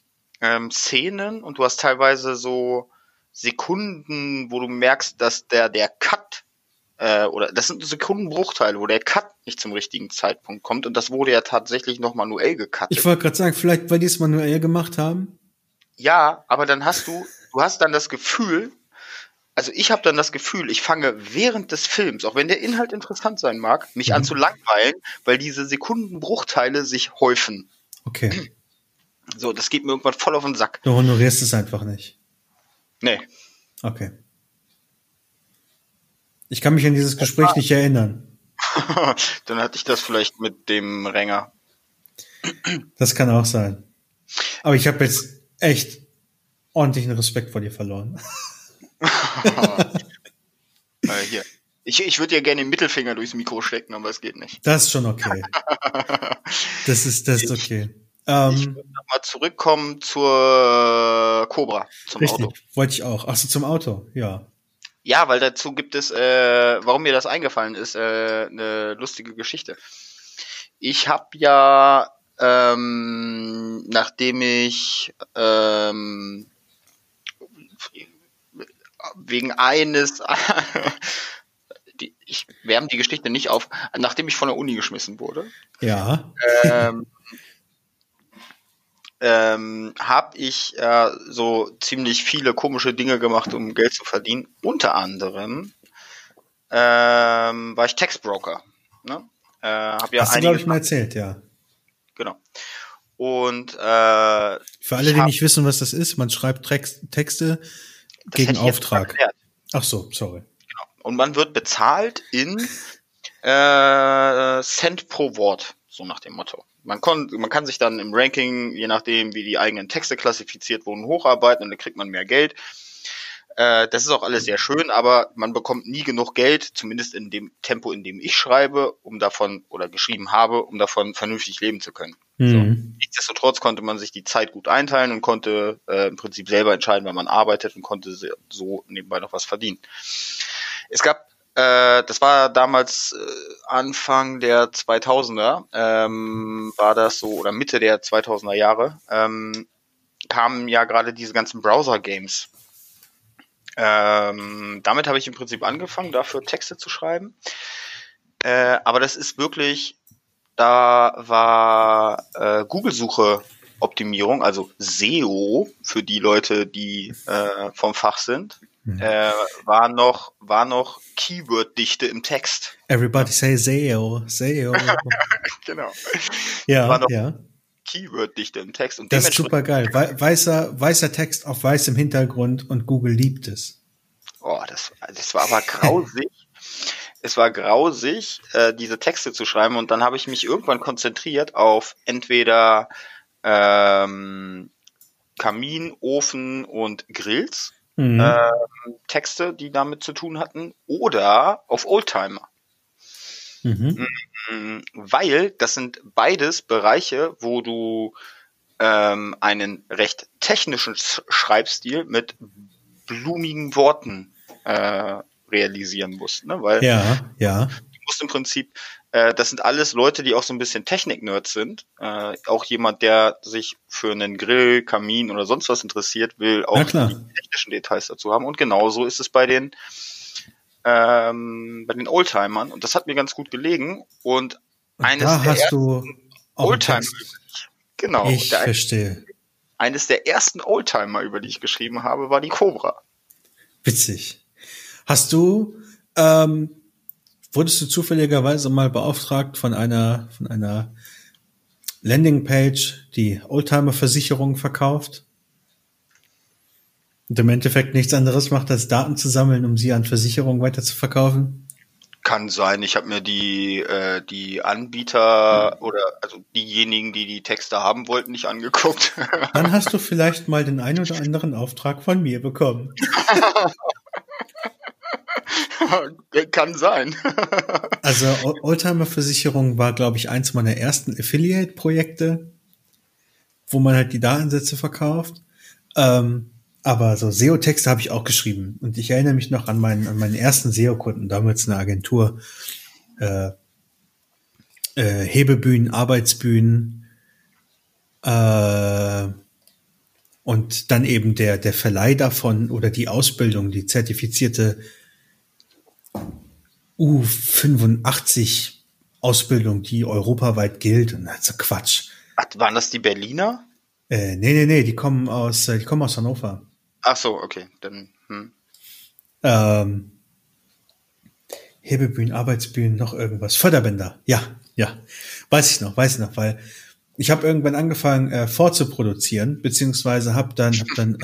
Szenen, und du hast teilweise so Sekunden, wo du merkst, dass der Cut, oder das sind Sekundenbruchteile, wo der Cut nicht zum richtigen Zeitpunkt kommt, und das wurde ja tatsächlich noch manuell gecuttet. Ich wollte gerade sagen, vielleicht weil die es manuell gemacht haben. Ja, aber dann hast du dann das Gefühl, also ich habe dann das Gefühl, ich fange während des Films, auch wenn der Inhalt interessant sein mag, mich an zu langweilen, weil diese Sekundenbruchteile sich häufen. Okay. So, das geht mir irgendwann voll auf den Sack. Du honorierst es einfach nicht. Nee. Okay. Ich kann mich an dieses Gespräch nicht erinnern. Dann hatte ich das vielleicht mit dem Ränger. Das kann auch sein. Aber ich habe jetzt echt ordentlichen Respekt vor dir verloren. Hier. Ich würde ja gerne den Mittelfinger durchs Mikro stecken, aber es geht nicht. Das ist schon okay. Das ist okay. Ich würde nochmal zurückkommen zur Kobra, zum richtig, Auto. Wollte ich auch. Achso, zum Auto, ja. Ja, weil dazu gibt es, warum mir das eingefallen ist, eine lustige Geschichte. Ich habe ja, nachdem ich wegen eines, wir haben die Geschichte nicht auf, nachdem ich von der Uni geschmissen wurde, ja. Habe ich so ziemlich viele komische Dinge gemacht, um Geld zu verdienen. Unter anderem war ich Textbroker. Ne? Hast du, glaube ich, mal erzählt, ja. Genau. Und für alle, die nicht wissen, was das ist, man schreibt Texte gegen Auftrag. Ach so, sorry. Genau. Und man wird bezahlt in Cent pro Wort, so nach dem Motto. Man kann sich dann im Ranking, je nachdem, wie die eigenen Texte klassifiziert wurden, hocharbeiten, und dann kriegt man mehr Geld. Das ist auch alles sehr schön, aber man bekommt nie genug Geld, zumindest in dem Tempo, in dem ich schreibe, geschrieben habe, um davon vernünftig leben zu können. Mhm. So. Nichtsdestotrotz konnte man sich die Zeit gut einteilen und konnte im Prinzip selber entscheiden, wann man arbeitet, und konnte so nebenbei noch was verdienen. Es gab das war damals Anfang der 2000er, war das so, oder Mitte der 2000er Jahre, kamen ja gerade diese ganzen Browser-Games. Damit habe ich im Prinzip angefangen, dafür Texte zu schreiben. Aber das ist wirklich, da war Google-Suche-Optimierung, also SEO, für die Leute, die vom Fach sind. War noch Keyword-Dichte im Text. Everybody say SEO, SEO. Genau. Ja, war noch Keyword-Dichte im Text. Und das ist super geil. Weißer Text auf weißem Hintergrund, und Google liebt es. Oh, das war aber grausig. Es war grausig, diese Texte zu schreiben, und dann habe ich mich irgendwann konzentriert auf entweder Kamin, Ofen und Grills. Texte, die damit zu tun hatten, oder auf Oldtimer. Weil das sind beides Bereiche, wo du einen recht technischen Schreibstil mit blumigen Worten realisieren musst. Ne? Weil du musst im Prinzip, das sind alles Leute, die auch so ein bisschen Technik-Nerds sind. Auch jemand, der sich für einen Grill, Kamin oder sonst was interessiert, will auch die technischen Details dazu haben. Und genauso ist es bei den Oldtimern. Und das hat mir ganz gut gelegen. Und eines der ersten Oldtimer, über die ich geschrieben habe, war die Kobra. Witzig. Hast du wurdest du zufälligerweise mal beauftragt von einer Landingpage, die Oldtimer-Versicherung verkauft? Und im Endeffekt nichts anderes macht, als Daten zu sammeln, um sie an Versicherungen weiterzuverkaufen? Kann sein. Ich habe mir die Anbieter oder also diejenigen, die die Texte haben wollten, nicht angeguckt. Dann hast du vielleicht mal den einen oder anderen Auftrag von mir bekommen. Kann sein. Also Oldtimer-Versicherung war, glaube ich, eins meiner ersten Affiliate-Projekte, wo man halt die Datensätze verkauft. Aber so SEO-Texte habe ich auch geschrieben. Und ich erinnere mich noch an meinen ersten SEO-Kunden, damals eine Agentur. Hebebühnen, Arbeitsbühnen. Und dann eben der Verleih davon oder die Ausbildung, die zertifizierte U85 Ausbildung, die europaweit gilt. Und so Quatsch. Ach, waren das die Berliner? Nee, die kommen aus Hannover. Ach so, okay. Dann, Hebebühnen, Arbeitsbühnen, noch irgendwas. Förderbänder, ja. Weiß ich noch, weil ich habe irgendwann angefangen vorzuproduzieren, beziehungsweise habe dann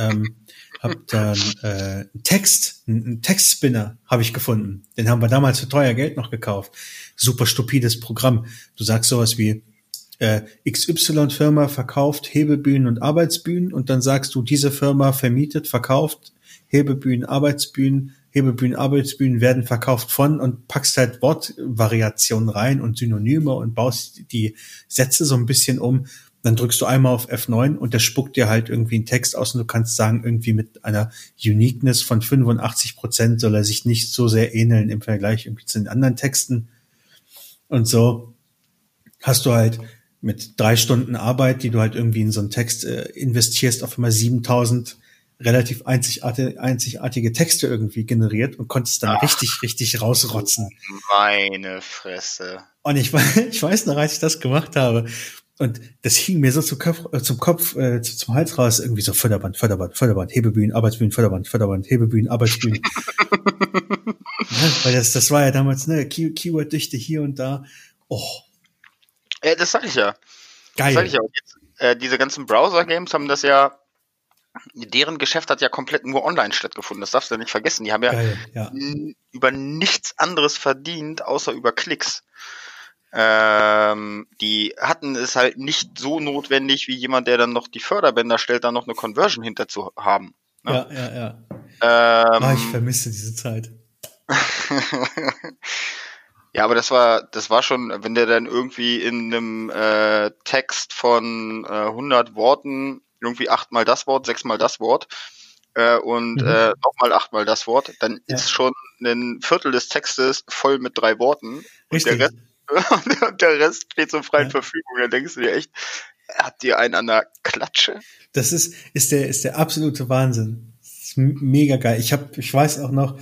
einen Textspinner habe ich gefunden. Den haben wir damals für teuer Geld noch gekauft. Super stupides Programm. Du sagst sowas wie XY-Firma verkauft Hebebühnen und Arbeitsbühnen und dann sagst du, diese Firma vermietet, verkauft Hebebühnen, Arbeitsbühnen werden verkauft von und packst halt Wortvariationen rein und Synonyme und baust die Sätze so ein bisschen um. Dann drückst du einmal auf F9 und der spuckt dir halt irgendwie einen Text aus und du kannst sagen, irgendwie mit einer Uniqueness von 85% soll er sich nicht so sehr ähneln im Vergleich irgendwie zu den anderen Texten. Und so hast du halt mit 3 Stunden Arbeit, die du halt irgendwie in so einen Text investierst, auf einmal 7.000 relativ einzigartige Texte irgendwie generiert und konntest dann richtig rausrotzen. Meine Fresse. Und ich weiß noch, als ich das gemacht habe, und das hing mir so zum Hals raus, irgendwie so Förderband, Hebebühnen, Arbeitsbühnen, Förderband, Hebebühnen, Arbeitsbühnen. Ja, weil das war ja damals, ne, Keyword-Dichte hier und da. Oh. Das sag ich ja. Geil. Das sag ich ja. Jetzt, diese ganzen Browser-Games haben das ja, deren Geschäft hat ja komplett nur online stattgefunden. Das darfst du ja nicht vergessen. Die haben ja, geil, ja. Über nichts anderes verdient, außer über Klicks. Die hatten es halt nicht so notwendig wie jemand, der dann noch die Förderbänder stellt, dann noch eine Conversion hinter zu haben. Ne? Ja. Ich vermisse diese Zeit. Ja, aber das war schon, wenn der dann irgendwie in einem Text von 100 Worten irgendwie 8-mal das Wort, 6-mal das Wort und nochmal 8-mal das Wort, dann ist schon ein Viertel des Textes voll mit 3 Worten. Richtig. Und der Rest steht zur freien Verfügung. Da denkst du dir echt, habt ihr einen an der Klatsche? Das ist der absolute Wahnsinn. Das ist mega geil. Ich weiß auch noch,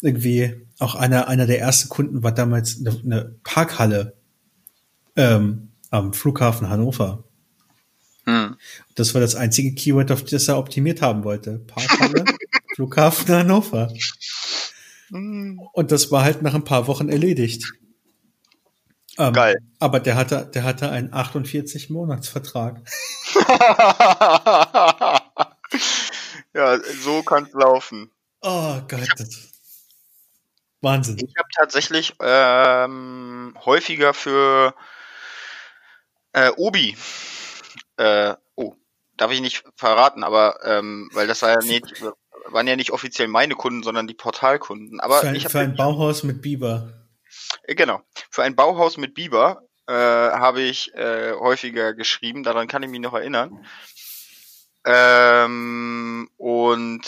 irgendwie auch einer der ersten Kunden war damals eine Parkhalle am Flughafen Hannover. Hm. Das war das einzige Keyword, auf das er optimiert haben wollte. Parkhalle, Flughafen Hannover. Hm. Und das war halt nach ein paar Wochen erledigt. Geil. Aber der hatte einen 48-Monats-Vertrag. Ja, so kann's laufen. Oh Gott. Wahnsinn. Ich habe tatsächlich häufiger für Obi. Darf ich nicht verraten, aber weil das waren ja nicht offiziell meine Kunden, sondern die Portalkunden. Aber für ein Bauhaus mit Biber. Genau. Für ein Bauhaus mit Biber habe ich häufiger geschrieben, daran kann ich mich noch erinnern. Und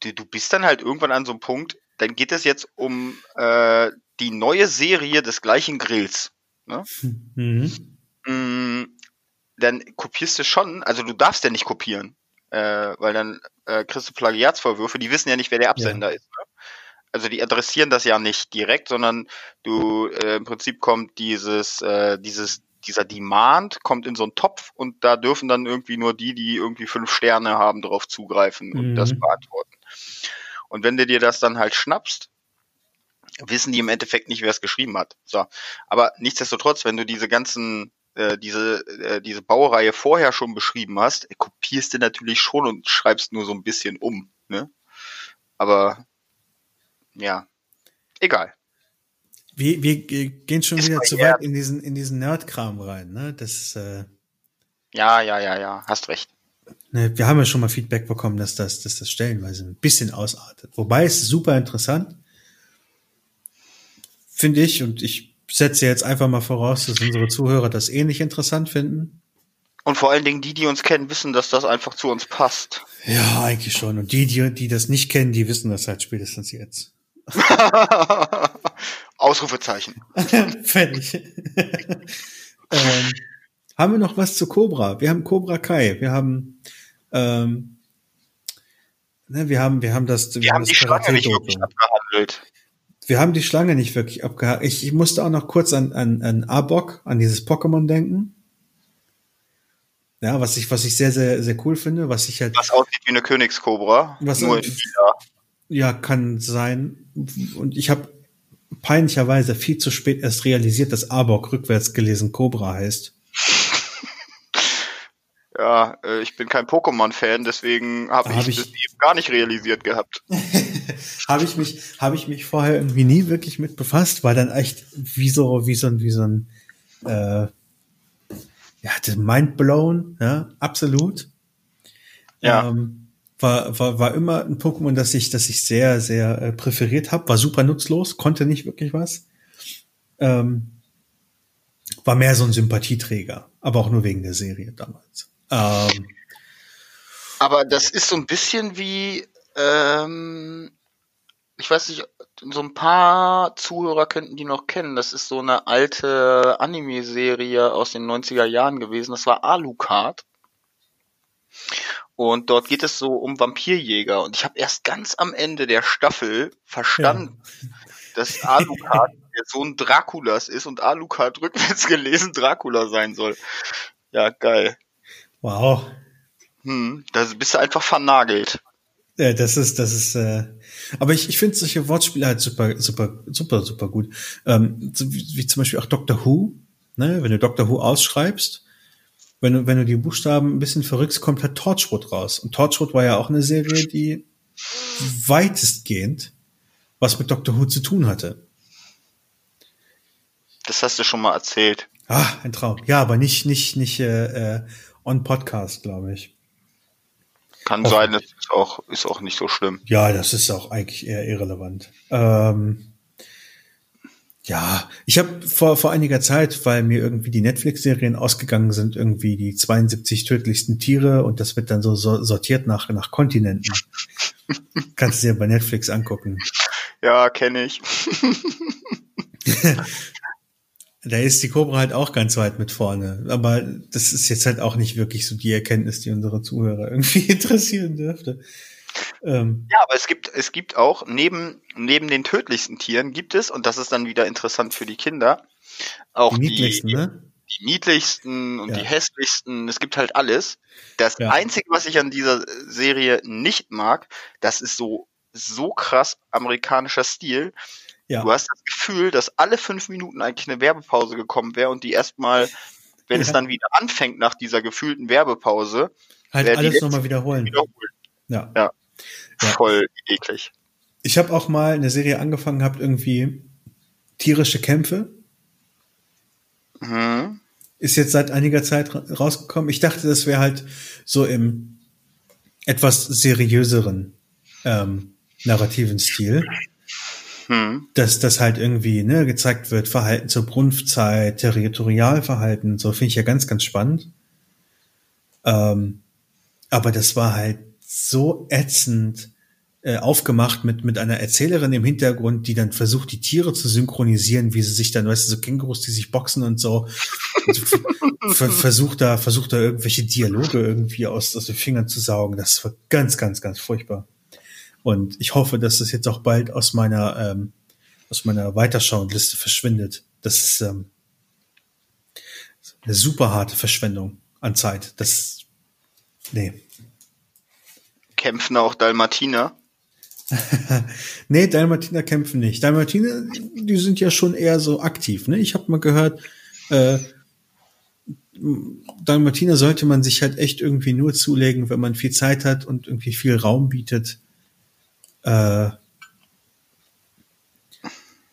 du bist dann halt irgendwann an so einem Punkt, dann geht es jetzt um die neue Serie des gleichen Grills. Ne? Mhm. Dann kopierst du schon, also du darfst ja nicht kopieren, weil dann kriegst du Plagiatsvorwürfe, die wissen ja nicht, wer der Absender ist. Ne? Also die adressieren das ja nicht direkt, sondern du im Prinzip kommt dieser Demand kommt in so einen Topf und da dürfen dann irgendwie nur die irgendwie 5 Sterne haben, drauf zugreifen und das beantworten. Und wenn du dir das dann halt schnappst, wissen die im Endeffekt nicht, wer es geschrieben hat. So, aber nichtsdestotrotz, wenn du diese ganzen diese Baureihe vorher schon beschrieben hast, kopierst du natürlich schon und schreibst nur so ein bisschen um. ne? Aber ja, egal. Wir gehen schon wieder zu weit in diesen Nerd-Kram rein, ne? Das ja, hast recht. Ne, wir haben ja schon mal Feedback bekommen, dass das stellenweise ein bisschen ausartet. Wobei es super interessant, finde ich, und ich setze jetzt einfach mal voraus, dass unsere Zuhörer das ähnlich interessant finden. Und vor allen Dingen die uns kennen, wissen, dass das einfach zu uns passt. Ja, eigentlich schon. Und die das nicht kennen, die wissen das halt spätestens jetzt. Ausrufezeichen. Fertig. Haben wir noch was zu Kobra? Wir haben Cobra Kai. Wir haben die Schlange nicht wirklich abgehandelt. Wir haben die Schlange nicht wirklich abgehandelt. Ich musste auch noch kurz an Arbok, an dieses Pokémon denken. Ja, was ich sehr, sehr, sehr cool finde, was ich halt. Was aussieht wie eine Königskobra. Nur in China. Ja, kann sein. Und ich habe peinlicherweise viel zu spät erst realisiert, dass Arbok rückwärts gelesen Cobra heißt. Ja, ich bin kein Pokémon-Fan, deswegen habe ich das eben gar nicht realisiert gehabt. Habe ich mich vorher irgendwie nie wirklich mit befasst, weil dann echt wie so ein ja, das Mindblown, ja, absolut. Ja. War immer ein Pokémon, das ich sehr, sehr präferiert habe. War super nutzlos, konnte nicht wirklich was. War mehr so ein Sympathieträger, aber auch nur wegen der Serie damals. Aber das ist so ein bisschen wie, ich weiß nicht, so ein paar Zuhörer könnten die noch kennen. Das ist so eine alte Anime-Serie aus den 90er Jahren gewesen. Das war Alucard. Und dort geht es so um Vampirjäger. Und ich habe erst ganz am Ende der Staffel verstanden, dass Alucard der Sohn Draculas ist und Alucard rückwärts gelesen Dracula sein soll. Ja, geil. Wow. Da bist du einfach vernagelt. Ja, das ist, aber ich finde solche Wortspiele halt super, super, super, super gut. So wie zum Beispiel auch Doctor Who, ne? Wenn du Doctor Who ausschreibst, wenn du die Buchstaben ein bisschen verrückst, kommt halt Torchwood raus. Und Torchwood war ja auch eine Serie, die weitestgehend was mit Doctor Who zu tun hatte. Das hast du schon mal erzählt. Ah, ein Traum. Ja, aber nicht on Podcast, glaube ich. Kann sein, das ist auch nicht so schlimm. Ja, das ist auch eigentlich eher irrelevant. Ja, ich habe vor einiger Zeit, weil mir irgendwie die Netflix-Serien ausgegangen sind, irgendwie die 72 tödlichsten Tiere und das wird dann so sortiert nach Kontinenten. Kannst du dir bei Netflix angucken. Ja, kenne ich. Da ist die Kobra halt auch ganz weit mit vorne. Aber das ist jetzt halt auch nicht wirklich so die Erkenntnis, die unsere Zuhörer irgendwie interessieren dürfte. Ja, aber es gibt auch, neben den tödlichsten Tieren gibt es, und das ist dann wieder interessant für die Kinder, auch die niedlichsten und die hässlichsten, es gibt halt alles. Das Einzige, was ich an dieser Serie nicht mag, das ist so krass amerikanischer Stil. Ja. Du hast das Gefühl, dass alle 5 Minuten eigentlich eine Werbepause gekommen wäre und die erstmal, wenn es dann wieder anfängt nach dieser gefühlten Werbepause, halt alles nochmal wiederholen. Ja. Voll eklig. Ich habe auch mal eine Serie angefangen gehabt, irgendwie tierische Kämpfe. Mhm. Ist jetzt seit einiger Zeit rausgekommen. Ich dachte, das wäre halt so im etwas seriöseren narrativen Stil. Dass das halt irgendwie, ne, gezeigt wird, Verhalten zur Brunftzeit, Territorialverhalten, so finde ich ja ganz, ganz spannend. Aber das war halt so ätzend aufgemacht mit einer Erzählerin im Hintergrund, die dann versucht, die Tiere zu synchronisieren, wie sie sich dann, weißt du, so Kängurus, die sich boxen und so, versucht da irgendwelche Dialoge irgendwie aus den Fingern zu saugen. Das war ganz, ganz, ganz furchtbar. Und ich hoffe, dass das jetzt auch bald aus meiner Weiterschauenliste verschwindet. Das ist eine super harte Verschwendung an Zeit. Kämpfen auch Dalmatiner? Nee, Dalmatiner kämpfen nicht. Dalmatiner, die sind ja schon eher so aktiv, ne? Ich habe mal gehört, Dalmatiner sollte man sich halt echt irgendwie nur zulegen, wenn man viel Zeit hat und irgendwie viel Raum bietet.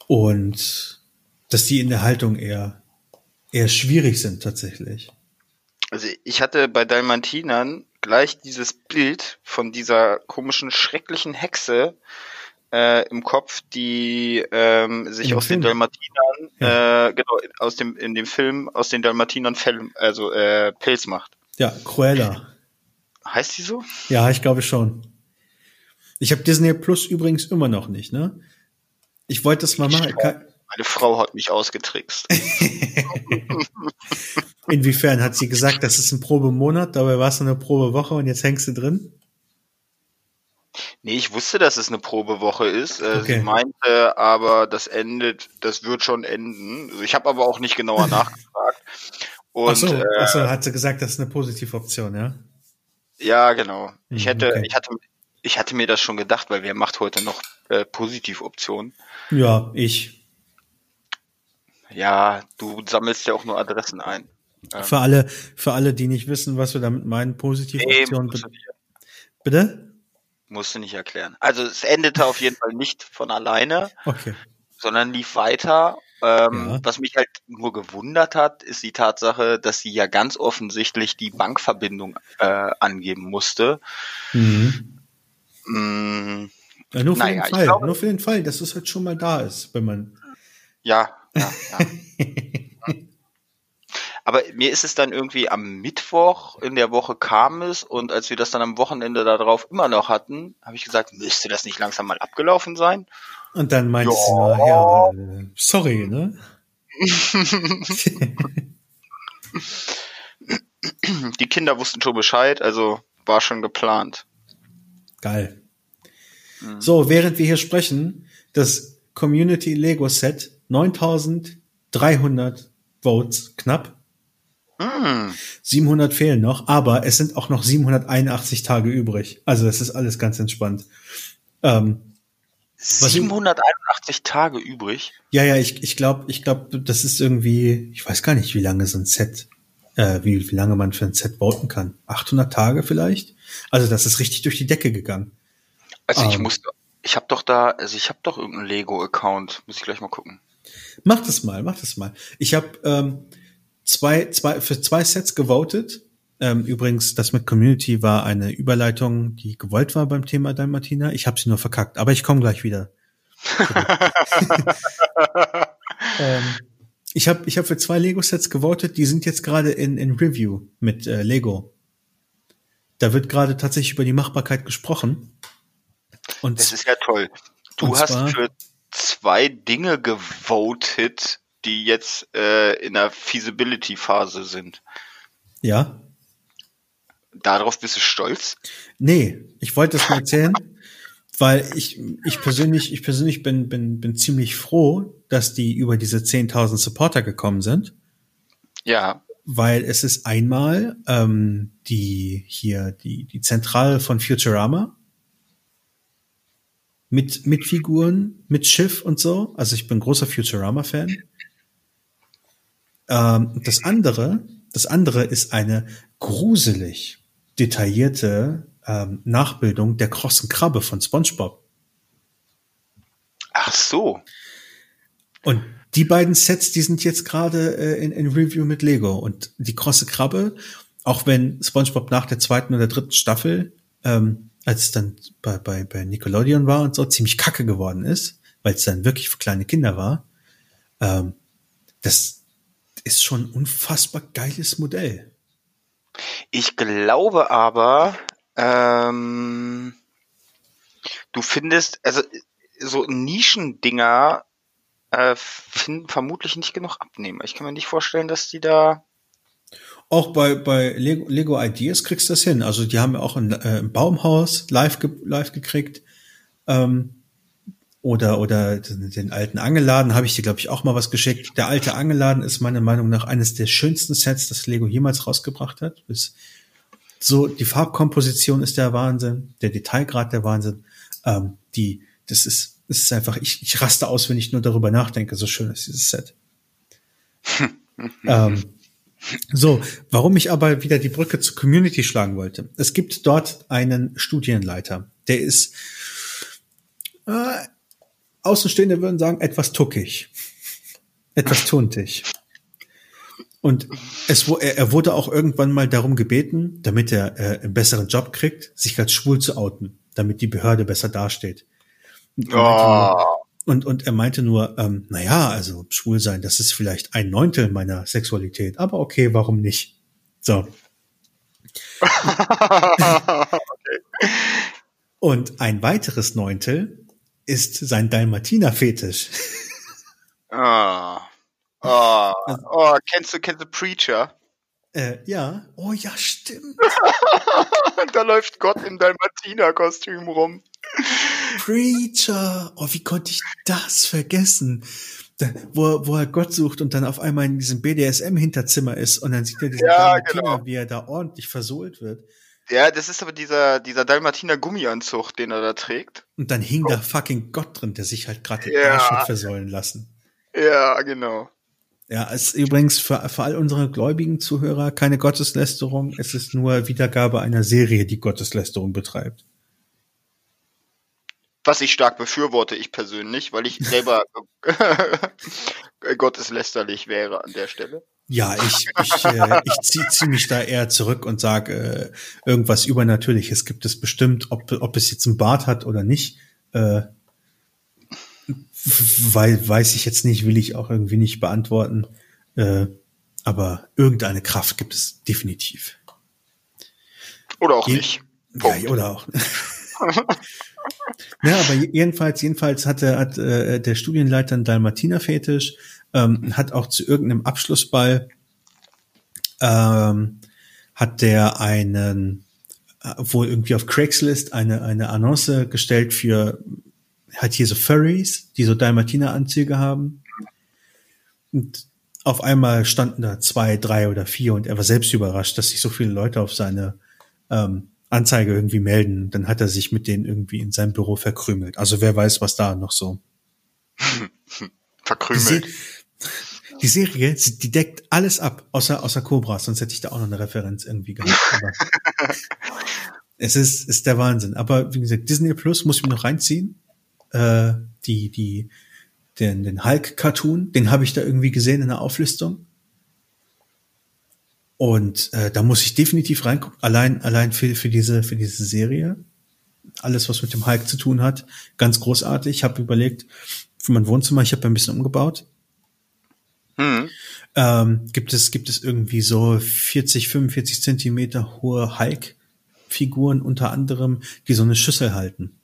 Und dass die in der Haltung eher schwierig sind tatsächlich. Also ich hatte bei Dalmatinern gleich dieses Bild von dieser komischen, schrecklichen Hexe im Kopf, die sich aus den Dalmatinern, ja. Genau, aus den Dalmatinern Pelz macht. Ja, Cruella. Heißt die so? Ja, ich glaube schon. Ich habe Disney Plus übrigens immer noch nicht, ne? Ich wollte das mal machen. Meine Frau hat mich ausgetrickst. Inwiefern hat sie gesagt, das ist ein Probemonat, dabei war es eine Probewoche und jetzt hängst du drin? Nee, ich wusste, dass es eine Probewoche ist. Okay. Sie meinte aber, das wird schon enden. Ich habe aber auch nicht genauer nachgefragt. Und, ach so, hat sie gesagt, das ist eine Positivoption, ja? Ja, genau. Ich hatte mir das schon gedacht, weil wer macht heute noch Positivoptionen? Ja, ich. Ja, du sammelst ja auch nur Adressen ein. Für alle, die nicht wissen, was wir damit meinen, Positivoptionen. Bitte? Musst du nicht erklären. Also es endete auf jeden Fall nicht von alleine, okay, sondern lief weiter. Ja. Was mich halt nur gewundert hat, ist die Tatsache, dass sie ja ganz offensichtlich die Bankverbindung angeben musste. Mhm. Ja, nur für den Fall, dass es halt schon mal da ist, wenn man... Ja. Aber mir ist es dann irgendwie am Mittwoch in der Woche kam es und als wir das dann am Wochenende darauf immer noch hatten, habe ich gesagt, müsste das nicht langsam mal abgelaufen sein? Und dann meinst du, ja, sorry, ne? Die Kinder wussten schon Bescheid, also war schon geplant. Geil. Mhm. So, während wir hier sprechen, das Community Lego Set 9.300 Votes knapp. 700 fehlen noch, aber es sind auch noch 781 Tage übrig. Also das ist alles ganz entspannt. 781 Tage übrig? Ja, ich glaube, das ist irgendwie, ich weiß gar nicht, wie lange so ein Set, wie lange man für ein Set voten kann. 800 Tage vielleicht? Also das ist richtig durch die Decke gegangen. Also ich habe doch irgendeinen Lego-Account. Muss ich gleich mal gucken. Mach das mal. Ich habe für zwei Sets gewotet. Übrigens, das mit Community war eine Überleitung, die gewollt war beim Thema Dalmatiner. Ich habe sie nur verkackt, aber ich komme gleich wieder. Ich hab für zwei Lego-Sets gewotet. Die sind jetzt gerade in Review mit Lego. Da wird gerade tatsächlich über die Machbarkeit gesprochen. Und das ist ja toll. Du hast für zwei Dinge gewotet, die jetzt in der Feasibility-Phase sind. Ja. Darauf bist du stolz? Nee, ich wollte das mal erzählen, weil ich persönlich bin ziemlich froh, dass die über diese 10.000 Supporter gekommen sind. Ja. Weil es ist einmal die Zentrale von Futurama. Mit Figuren, mit Schiff und so. Also ich bin großer Futurama-Fan. Das andere ist eine gruselig detaillierte Nachbildung der Krossen Krabbe von Spongebob. Ach so. Und die beiden Sets, die sind jetzt gerade in Review mit Lego. Und die Krosse Krabbe, auch wenn Spongebob nach der zweiten oder dritten Staffel als es dann bei Nickelodeon war und so, ziemlich kacke geworden ist, weil es dann wirklich für kleine Kinder war. Das ist schon ein unfassbar geiles Modell. Ich glaube aber, du findest, also so Nischendinger finden vermutlich nicht genug Abnehmer. Ich kann mir nicht vorstellen, dass die da... Auch bei Lego Ideas kriegst du das hin. Also die haben ja auch ein Baumhaus live gekriegt. Oder den alten Angelladen habe ich dir, glaube ich, auch mal was geschickt. Der alte Angelladen ist meiner Meinung nach eines der schönsten Sets, das Lego jemals rausgebracht hat. Ist so, die Farbkomposition ist der Wahnsinn, der Detailgrad der Wahnsinn. Das ist einfach, ich raste aus, wenn ich nur darüber nachdenke. So schön ist dieses Set. So, warum ich aber wieder die Brücke zur Community schlagen wollte. Es gibt dort einen Studienleiter, der ist Außenstehende würden sagen, etwas tuckig, etwas tuntig. Und er wurde auch irgendwann mal darum gebeten, damit er einen besseren Job kriegt, sich als schwul zu outen, damit die Behörde besser dasteht. Und er meinte nur, naja, also schwul sein, das ist vielleicht 1/9 meiner Sexualität, aber okay, warum nicht? So. Okay. Und ein weiteres 1/9 ist sein Dalmatiner-Fetisch. Kennst du Preacher? Ja. Oh ja, stimmt. Da läuft Gott im Dalmatiner-Kostüm rum. Preacher. Oh, wie konnte ich das vergessen? Wo er Gott sucht und dann auf einmal in diesem BDSM-Hinterzimmer ist und dann sieht er diesen Dalmatiner, genau, wie er da ordentlich versohlt wird. Ja, das ist aber dieser Dalmatiner-Gummianzug, den er da trägt. Und dann hing da fucking Gott drin, der sich halt gerade den Arsch hat versäulen lassen. Ja, genau. Ja, es ist übrigens für all unsere gläubigen Zuhörer keine Gotteslästerung, es ist nur Wiedergabe einer Serie, die Gotteslästerung betreibt. Was ich stark befürworte, ich persönlich, weil ich selber gotteslästerlich wäre an der Stelle. Ja, ich ziehe mich da eher zurück und sage, irgendwas Übernatürliches gibt es bestimmt, ob es jetzt einen Bart hat oder nicht, weiß ich jetzt nicht, will ich auch irgendwie nicht beantworten, aber irgendeine Kraft gibt es definitiv. Oder auch nicht. Ja, oder auch. Ja, aber jedenfalls hat der Studienleiter einen Dalmatiner-Fetisch, hat auch zu irgendeinem Abschlussball hat der einen wohl irgendwie auf Craigslist eine Annonce gestellt für halt hier so Furries, die so Dalmatiner-Anzüge haben. Und auf einmal standen da 2, 3 oder 4 und er war selbst überrascht, dass sich so viele Leute auf seine Anzeige irgendwie melden. Dann hat er sich mit denen irgendwie in seinem Büro verkrümelt. Also wer weiß, was da noch so. Verkrümelt. Die Serie, die deckt alles ab, außer Kobra, sonst hätte ich da auch noch eine Referenz irgendwie gehabt. Aber es ist der Wahnsinn. Aber wie gesagt, Disney Plus muss ich mir noch reinziehen. Den Hulk-Cartoon, den habe ich da irgendwie gesehen in der Auflistung. Und da muss ich definitiv reingucken, allein für diese Serie. Alles, was mit dem Hulk zu tun hat, ganz großartig. Ich habe überlegt, für mein Wohnzimmer, ich habe ein bisschen umgebaut. Gibt es irgendwie so 40, 45 Zentimeter hohe Hulk-Figuren unter anderem, die so eine Schüssel halten.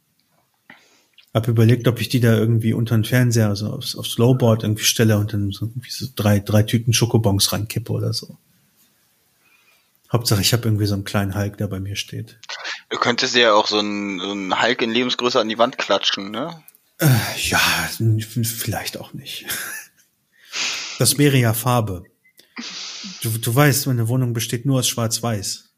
Habe überlegt, ob ich die da irgendwie unter den Fernseher, also aufs Lowboard irgendwie stelle und dann so, irgendwie so drei Tüten Schokobons reinkippe oder so. Hauptsache, ich habe irgendwie so einen kleinen Hulk, der bei mir steht. Du könntest ja auch so einen Hulk in Lebensgröße an die Wand klatschen, ne? Ja, vielleicht auch nicht. Das wäre ja Farbe. Du weißt, meine Wohnung besteht nur aus Schwarz-Weiß.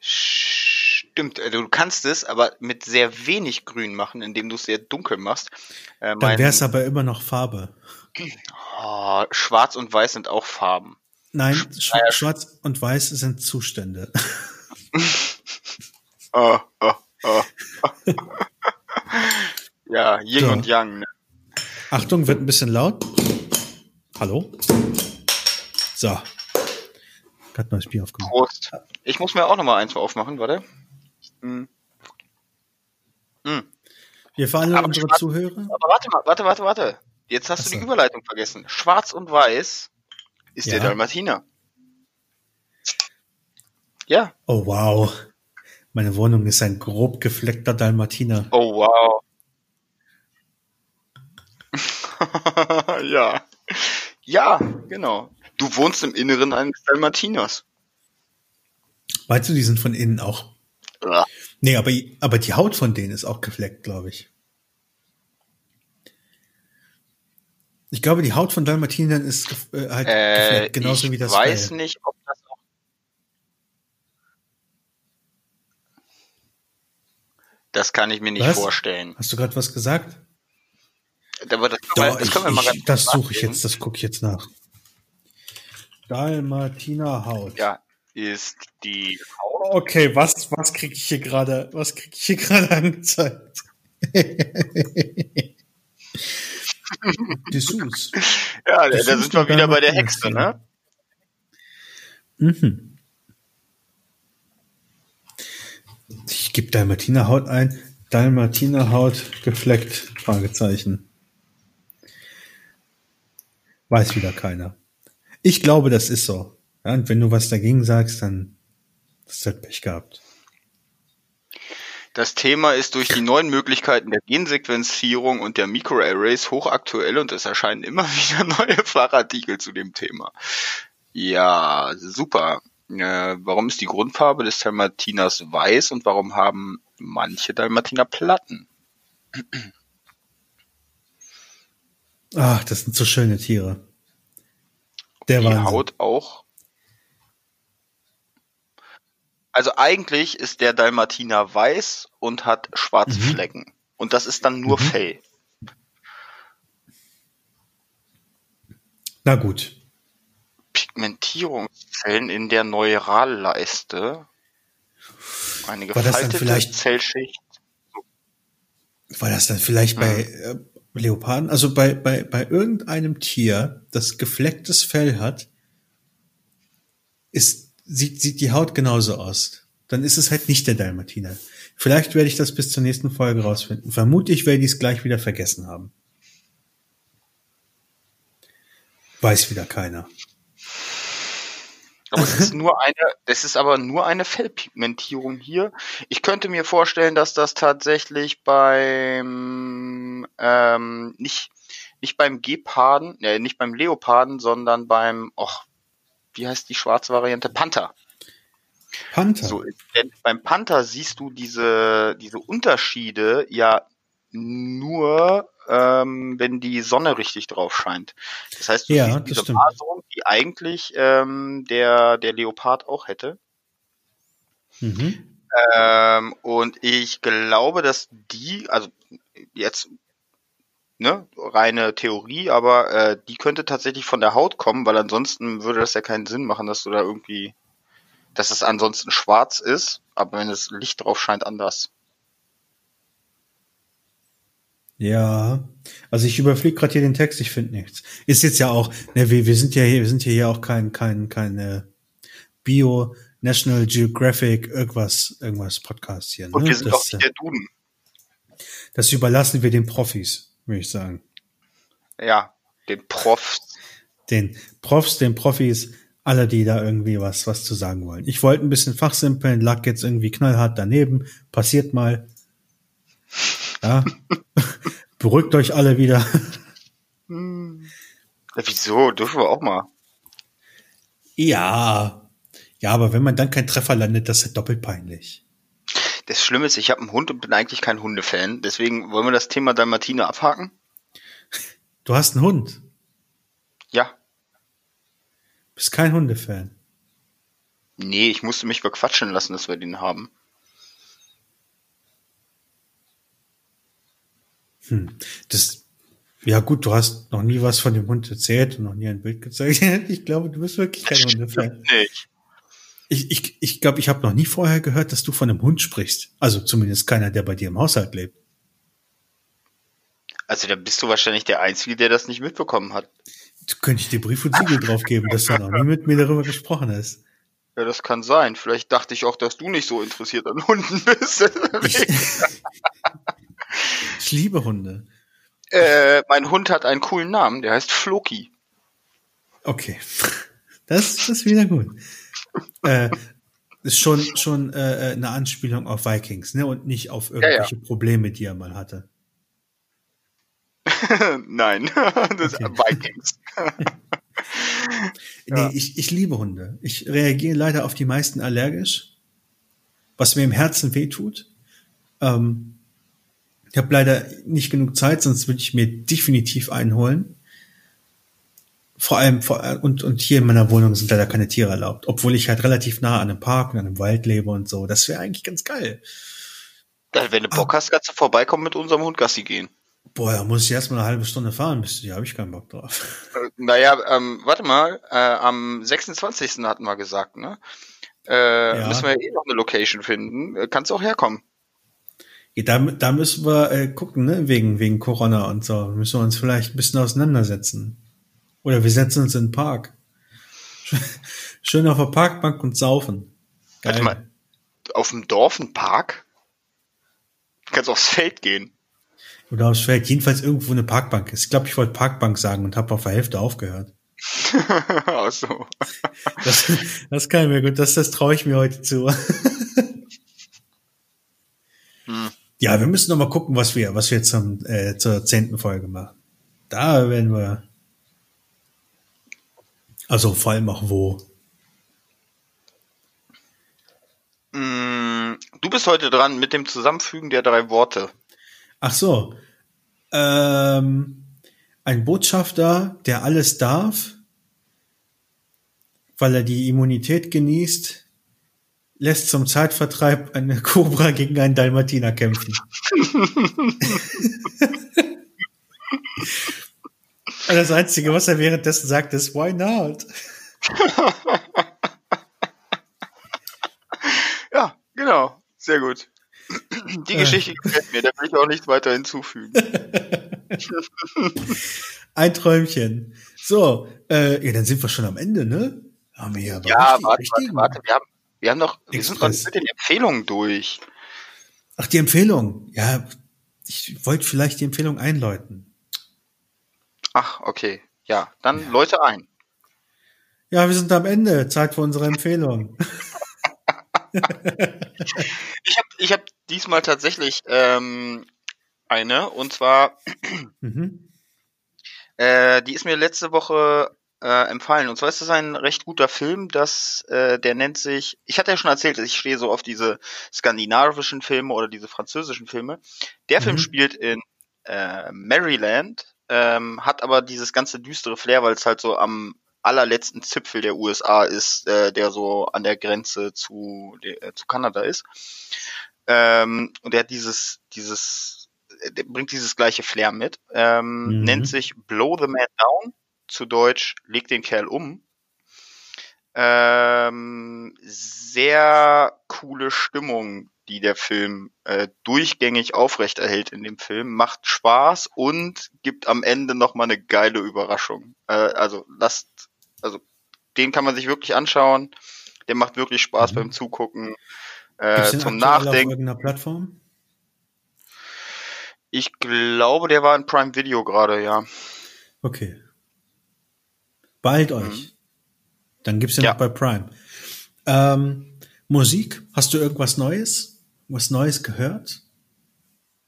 Stimmt, du kannst es aber mit sehr wenig Grün machen, indem du es sehr dunkel machst. Dann wäre es aber immer noch Farbe. Oh, Schwarz und Weiß sind auch Farben. Nein, Schwarz und Weiß sind Zustände. Ja, Yin und Yang. Ne? Achtung, wird ein bisschen laut. Hallo? So. Gerade neues Bier aufgemacht. Prost. Ich muss mir auch noch mal eins aufmachen, warte. Wir fahren unsere Zuhörer. Aber warte. Jetzt hast du die Überleitung vergessen. Schwarz und Weiß ist der Dalmatiner. Ja. Oh, wow. Meine Wohnung ist ein grob gefleckter Dalmatiner. Oh, wow. Ja. Ja, genau. Du wohnst im Inneren eines Dalmatiners. Weißt du, die sind von innen auch. Ja. Nee, aber die Haut von denen ist auch gefleckt, glaube ich. Ich glaube, die Haut von Dalmatinern ist halt gefleckt, genauso wie das Fell. Ich weiß nicht, ob das auch... Das kann ich mir nicht vorstellen. Hast du gerade was gesagt? Aber das suche ich jetzt, das gucke ich jetzt nach. Dalmatiner Haut. Ja. Ist die Haut. Okay, was krieg ich hier gerade angezeigt? Dessous. Ja, Dessous, da sind wir wieder bei der Hexe, ne? Mhm. Ich gebe Dalmatinerhaut ein. Dalmatinerhaut gefleckt? Fragezeichen. Weiß wieder keiner. Ich glaube, das ist so. Ja, und wenn du was dagegen sagst, dann hast du halt Pech gehabt. Das Thema ist durch die neuen Möglichkeiten der Gensequenzierung und der Microarrays hochaktuell und es erscheinen immer wieder neue Fachartikel zu dem Thema. Ja, super. Warum ist die Grundfarbe des Dalmatiners weiß und warum haben manche Dalmatiner Platten? Ach, das sind so schöne Tiere. Der die Wahnsinn. Haut auch. Also eigentlich ist der Dalmatiner weiß und hat schwarze Flecken. Und das ist dann nur Fell. Na gut. Pigmentierungsfällen in der Neuralleiste. Eine gefaltete Zellschicht. War das dann vielleicht bei Leoparden? Also bei irgendeinem Tier, das geflecktes Fell hat, ist sieht die Haut genauso aus. Dann ist es halt nicht der Dalmatiner. Vielleicht werde ich das bis zur nächsten Folge rausfinden. Vermutlich werde ich es gleich wieder vergessen haben. Weiß wieder keiner. Aber es ist aber nur eine Fellpigmentierung hier. Ich könnte mir vorstellen, dass das tatsächlich beim nicht beim Leoparden, sondern beim wie heißt die schwarze Variante? Panther. Panther. So, denn beim Panther siehst du diese Unterschiede ja nur, wenn die Sonne richtig drauf scheint. Das heißt, du siehst diese Faserung, die eigentlich der Leopard auch hätte. Mhm. Und ich glaube, dass reine Theorie, aber die könnte tatsächlich von der Haut kommen, weil ansonsten würde das ja keinen Sinn machen, dass du da irgendwie, dass es ansonsten schwarz ist, aber wenn das Licht drauf scheint, anders. Ja, also ich überfliege gerade hier den Text, ich finde nichts. Ist jetzt ja auch, ne, wir sind ja hier auch keine Bio, National Geographic, irgendwas Podcast hier. Ne? Und wir sind doch nicht der Duden. Das überlassen wir den Profis, würde ich sagen. Ja, den Profis, alle, die da irgendwie was zu sagen wollen. Ich wollte ein bisschen fachsimpeln, lag jetzt irgendwie knallhart daneben, passiert mal. Ja. Beruhigt euch alle wieder. Ja, wieso? Dürfen wir auch mal. Ja. Ja, aber wenn man dann keinen Treffer landet, das ist ja doppelt peinlich. Das Schlimme ist, ich habe einen Hund und bin eigentlich kein Hundefan. Deswegen wollen wir das Thema Dalmatiner abhaken. Du hast einen Hund? Ja. Bist kein Hundefan? Nee, ich musste mich bequatschen lassen, dass wir den haben. Ja gut, du hast noch nie was von dem Hund erzählt und noch nie ein Bild gezeigt. Ich glaube, du bist wirklich kein Hundefan. Nicht. Ich glaube, ich habe noch nie vorher gehört, dass du von einem Hund sprichst. Also zumindest keiner, der bei dir im Haushalt lebt. Also da bist du wahrscheinlich der Einzige, der das nicht mitbekommen hat. Da könnte ich dir Brief und Siegel drauf geben, dass du noch nie mit mir darüber gesprochen hast. Ja, das kann sein. Vielleicht dachte ich auch, dass du nicht so interessiert an Hunden bist. Ich liebe Hunde. Mein Hund hat einen coolen Namen, der heißt Floki. Okay, das ist wieder gut. Ist schon eine Anspielung auf Vikings, ne? Und nicht auf irgendwelche Probleme, die er mal hatte. Nein, das ist Vikings. Nee, ich liebe Hunde. Ich reagiere leider auf die meisten allergisch, was mir im Herzen wehtut. Ich habe leider nicht genug Zeit, sonst würde ich mir definitiv einen holen. Vor allem, und hier in meiner Wohnung sind leider keine Tiere erlaubt. Obwohl ich halt relativ nah an einem Park und an einem Wald lebe und so. Das wäre eigentlich ganz geil. Ja, wenn du Bock hast, kannst du vorbeikommen mit unserem Hund Gassi gehen. Boah, da muss ich erstmal eine halbe Stunde fahren. Da habe ich keinen Bock drauf. Naja, warte mal. Am 26. hatten wir gesagt, ne? Müssen wir ja eh noch eine Location finden. Kannst auch herkommen. Da müssen wir gucken, ne? wegen Corona und so. Müssen wir uns vielleicht ein bisschen auseinandersetzen. Oder wir setzen uns in den Park. Schön auf der Parkbank und saufen. Geil. Warte mal, auf dem Dorf ein Park? Du kannst aufs Feld gehen. Oder aufs Feld, jedenfalls irgendwo eine Parkbank ist. Ich glaube, ich wollte Parkbank sagen und habe auf der Hälfte aufgehört. Ach so. Das kann ich mir gut, das traue ich mir heute zu. Ja, wir müssen noch mal gucken, was wir zur 10. Folge machen. Da werden wir, also vor allem auch wo. Du bist heute dran mit dem Zusammenfügen der 3 Worte. Ach so. Ein Botschafter, der alles darf, weil er die Immunität genießt, lässt zum Zeitvertreib eine Kobra gegen einen Dalmatiner kämpfen. Das Einzige, was er währenddessen sagt, ist, why not? Ja, genau. Sehr gut. Die Geschichte gefällt mir, da will ich auch nichts weiter hinzufügen. Ein Träumchen. So, ja, dann sind wir schon am Ende, ne? Haben wir ja, warte, wir haben noch, wir sind noch mit den Empfehlungen durch. Ach, die Empfehlung. Ja, ich wollte vielleicht die Empfehlung einläuten. Ach, okay. Ja, dann ja. Läute ein. Ja, wir sind am Ende. Zeit für unsere Empfehlung. Ich hab diesmal tatsächlich eine, und zwar die ist mir letzte Woche empfallen. Und zwar ist das ein recht guter Film, der nennt sich, ich hatte ja schon erzählt, ich stehe so auf diese skandinavischen Filme oder diese französischen Filme. Der Film spielt in Maryland, hat aber dieses ganze düstere Flair, weil es halt so am allerletzten Zipfel der USA ist, der so an der Grenze zu Kanada ist. Und der hat der bringt dieses gleiche Flair mit. Nennt sich Blow the Man Down, zu Deutsch Leg den Kerl um. Sehr coole Stimmung, die der Film durchgängig aufrechterhält in dem Film, macht Spaß und gibt am Ende nochmal eine geile Überraschung. Den kann man sich wirklich anschauen. Der macht wirklich Spaß beim Zugucken. Zum Nachdenken. Auf irgendeiner Plattform? Ich glaube, der war in Prime Video gerade, ja. Okay. Beeilt euch. Dann gibt's ja noch bei Prime. Musik? Hast du irgendwas Neues? Was Neues gehört?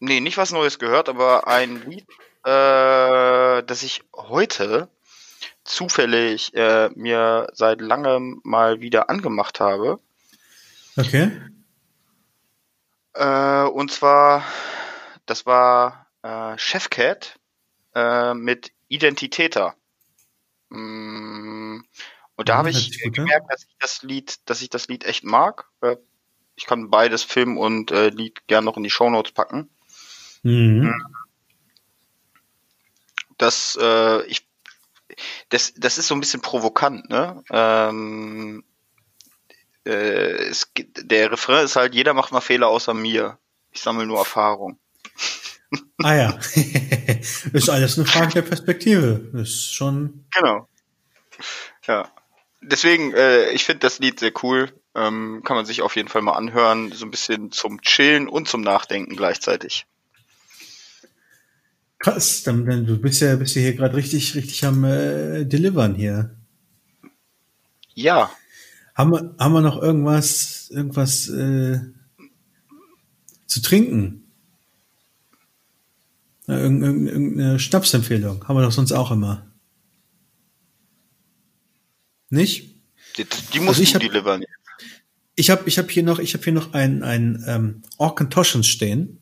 Nee, nicht was Neues gehört, aber ein Lied, das ich heute zufällig mir seit langem mal wieder angemacht habe. Okay. Und zwar, das war Chefcat mit Identitäter. Und da habe ich gemerkt, dass ich das Lied echt mag. Ich kann beides, Film und Lied, gerne noch in die Shownotes packen. Das ist so ein bisschen provokant, ne? Der Refrain ist halt, jeder macht mal Fehler außer mir. Ich sammle nur Erfahrung. Ah ja. Ist alles eine Frage der Perspektive. Ist schon... Genau. Ja. Deswegen, ich finde das Lied sehr cool. Kann man sich auf jeden Fall mal anhören. So ein bisschen zum Chillen und zum Nachdenken gleichzeitig. Krass, denn du bist ja hier gerade richtig, richtig am Delivern hier. Ja. Haben wir noch irgendwas zu trinken? Irgendeine Schnapsempfehlung haben wir doch sonst auch immer. Nicht? Die muss ich delivern. Ich habe hier noch ein Orkentoschen stehen.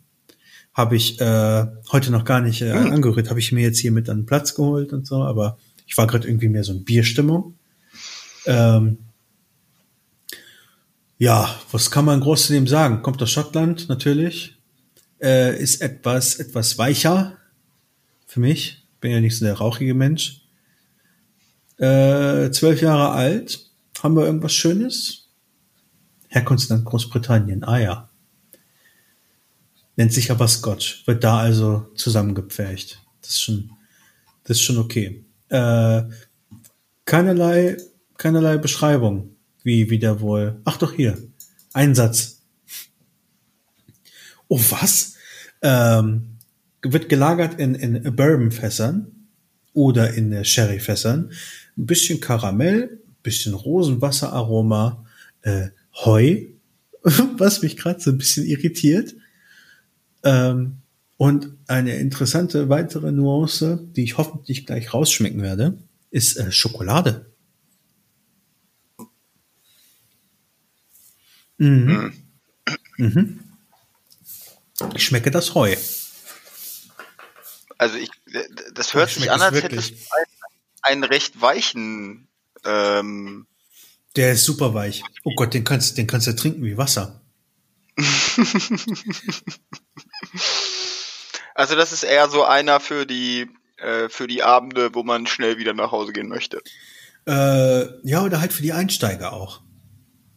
Habe ich heute noch gar nicht angerührt. Habe ich mir jetzt hier mit an den Platz geholt und so. Aber ich war gerade irgendwie mehr so in Bierstimmung. Ja, was kann man groß zu dem sagen? Kommt aus Schottland natürlich. Ist etwas weicher für mich. Bin ja nicht so der rauchige Mensch. 12 Jahre alt. Haben wir irgendwas Schönes? Herkunftsland Großbritannien. Ah ja. nennt sich aber Scotch, wird da also zusammengepfercht. Das ist schon okay. Keinerlei Beschreibung, wie der wohl. Ach doch, hier. Ein Satz. Oh, was? Wird gelagert in Bourbonfässern oder in Sherryfässern. Ein bisschen Karamell, ein bisschen Rosenwasseraroma, Heu, was mich gerade so ein bisschen irritiert. Und eine interessante weitere Nuance, die ich hoffentlich gleich rausschmecken werde, ist Schokolade. Mhm. Mhm. Ich schmecke das Heu. Also das hört sich an, als hätte es einen recht weichen. Der ist super weich. Oh Gott, den kannst du trinken wie Wasser. Also das ist eher so einer für die Abende, wo man schnell wieder nach Hause gehen möchte. Ja, oder halt für die Einsteiger auch.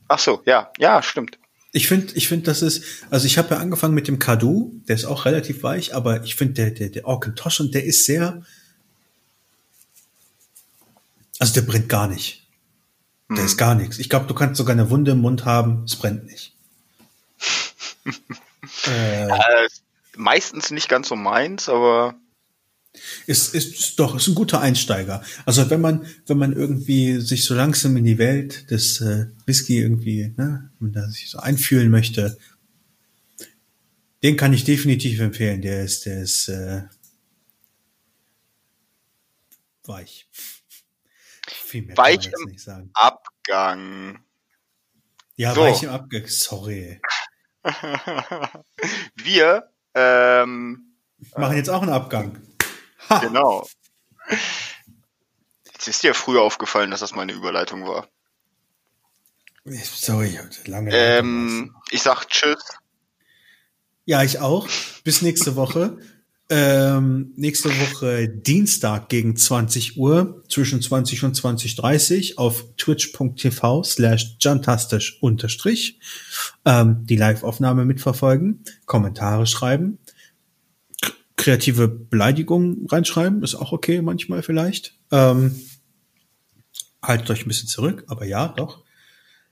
Ach so, ja, stimmt. Ich finde, das ist, also ich habe ja angefangen mit dem Kadu, der ist auch relativ weich, aber ich finde der Orkentoschen, der ist sehr, also der brennt gar nicht. Der ist gar nichts. Ich glaube, du kannst sogar eine Wunde im Mund haben, es brennt nicht. Meistens nicht ganz so meins, aber ist ein guter Einsteiger. Also wenn man irgendwie sich so langsam in die Welt des Whisky irgendwie, ne, wenn man da sich so einfühlen möchte, den kann ich definitiv empfehlen. Der ist weich. Viel mehr weich kann man jetzt nicht sagen. Abgang. Ja, so. Weich im Abgang. Sorry. Wir machen jetzt auch einen Abgang. Ha. Genau. Jetzt ist dir früher aufgefallen, dass das meine Überleitung war. Sorry, lange. Ich sag Tschüss. Ja, ich auch. Bis nächste Woche. Nächste Woche Dienstag gegen 20 Uhr, zwischen 20 und 20.30 Uhr auf twitch.tv/jantastisch_ die Live-Aufnahme mitverfolgen, Kommentare schreiben, kreative Beleidigungen reinschreiben, ist auch okay manchmal vielleicht. Haltet euch ein bisschen zurück, aber ja, doch.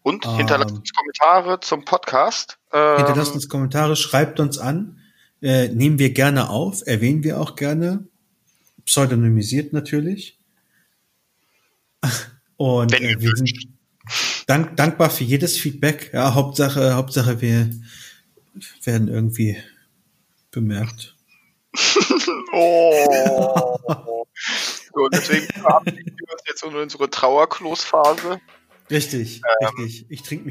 Und hinterlasst uns Kommentare zum Podcast. Hinterlasst uns Kommentare, schreibt uns an. Nehmen wir gerne auf, erwähnen wir auch gerne, pseudonymisiert natürlich. Und wir sind dankbar für jedes Feedback. Ja, Hauptsache wir werden irgendwie bemerkt. Oh. So, und deswegen verabschieden wir uns jetzt in unsere Trauerklosphase. Richtig. Ich trinke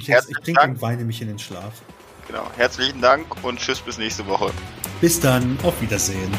und weine mich in den Schlaf. Genau, herzlichen Dank und tschüss bis nächste Woche. Bis dann, auf Wiedersehen.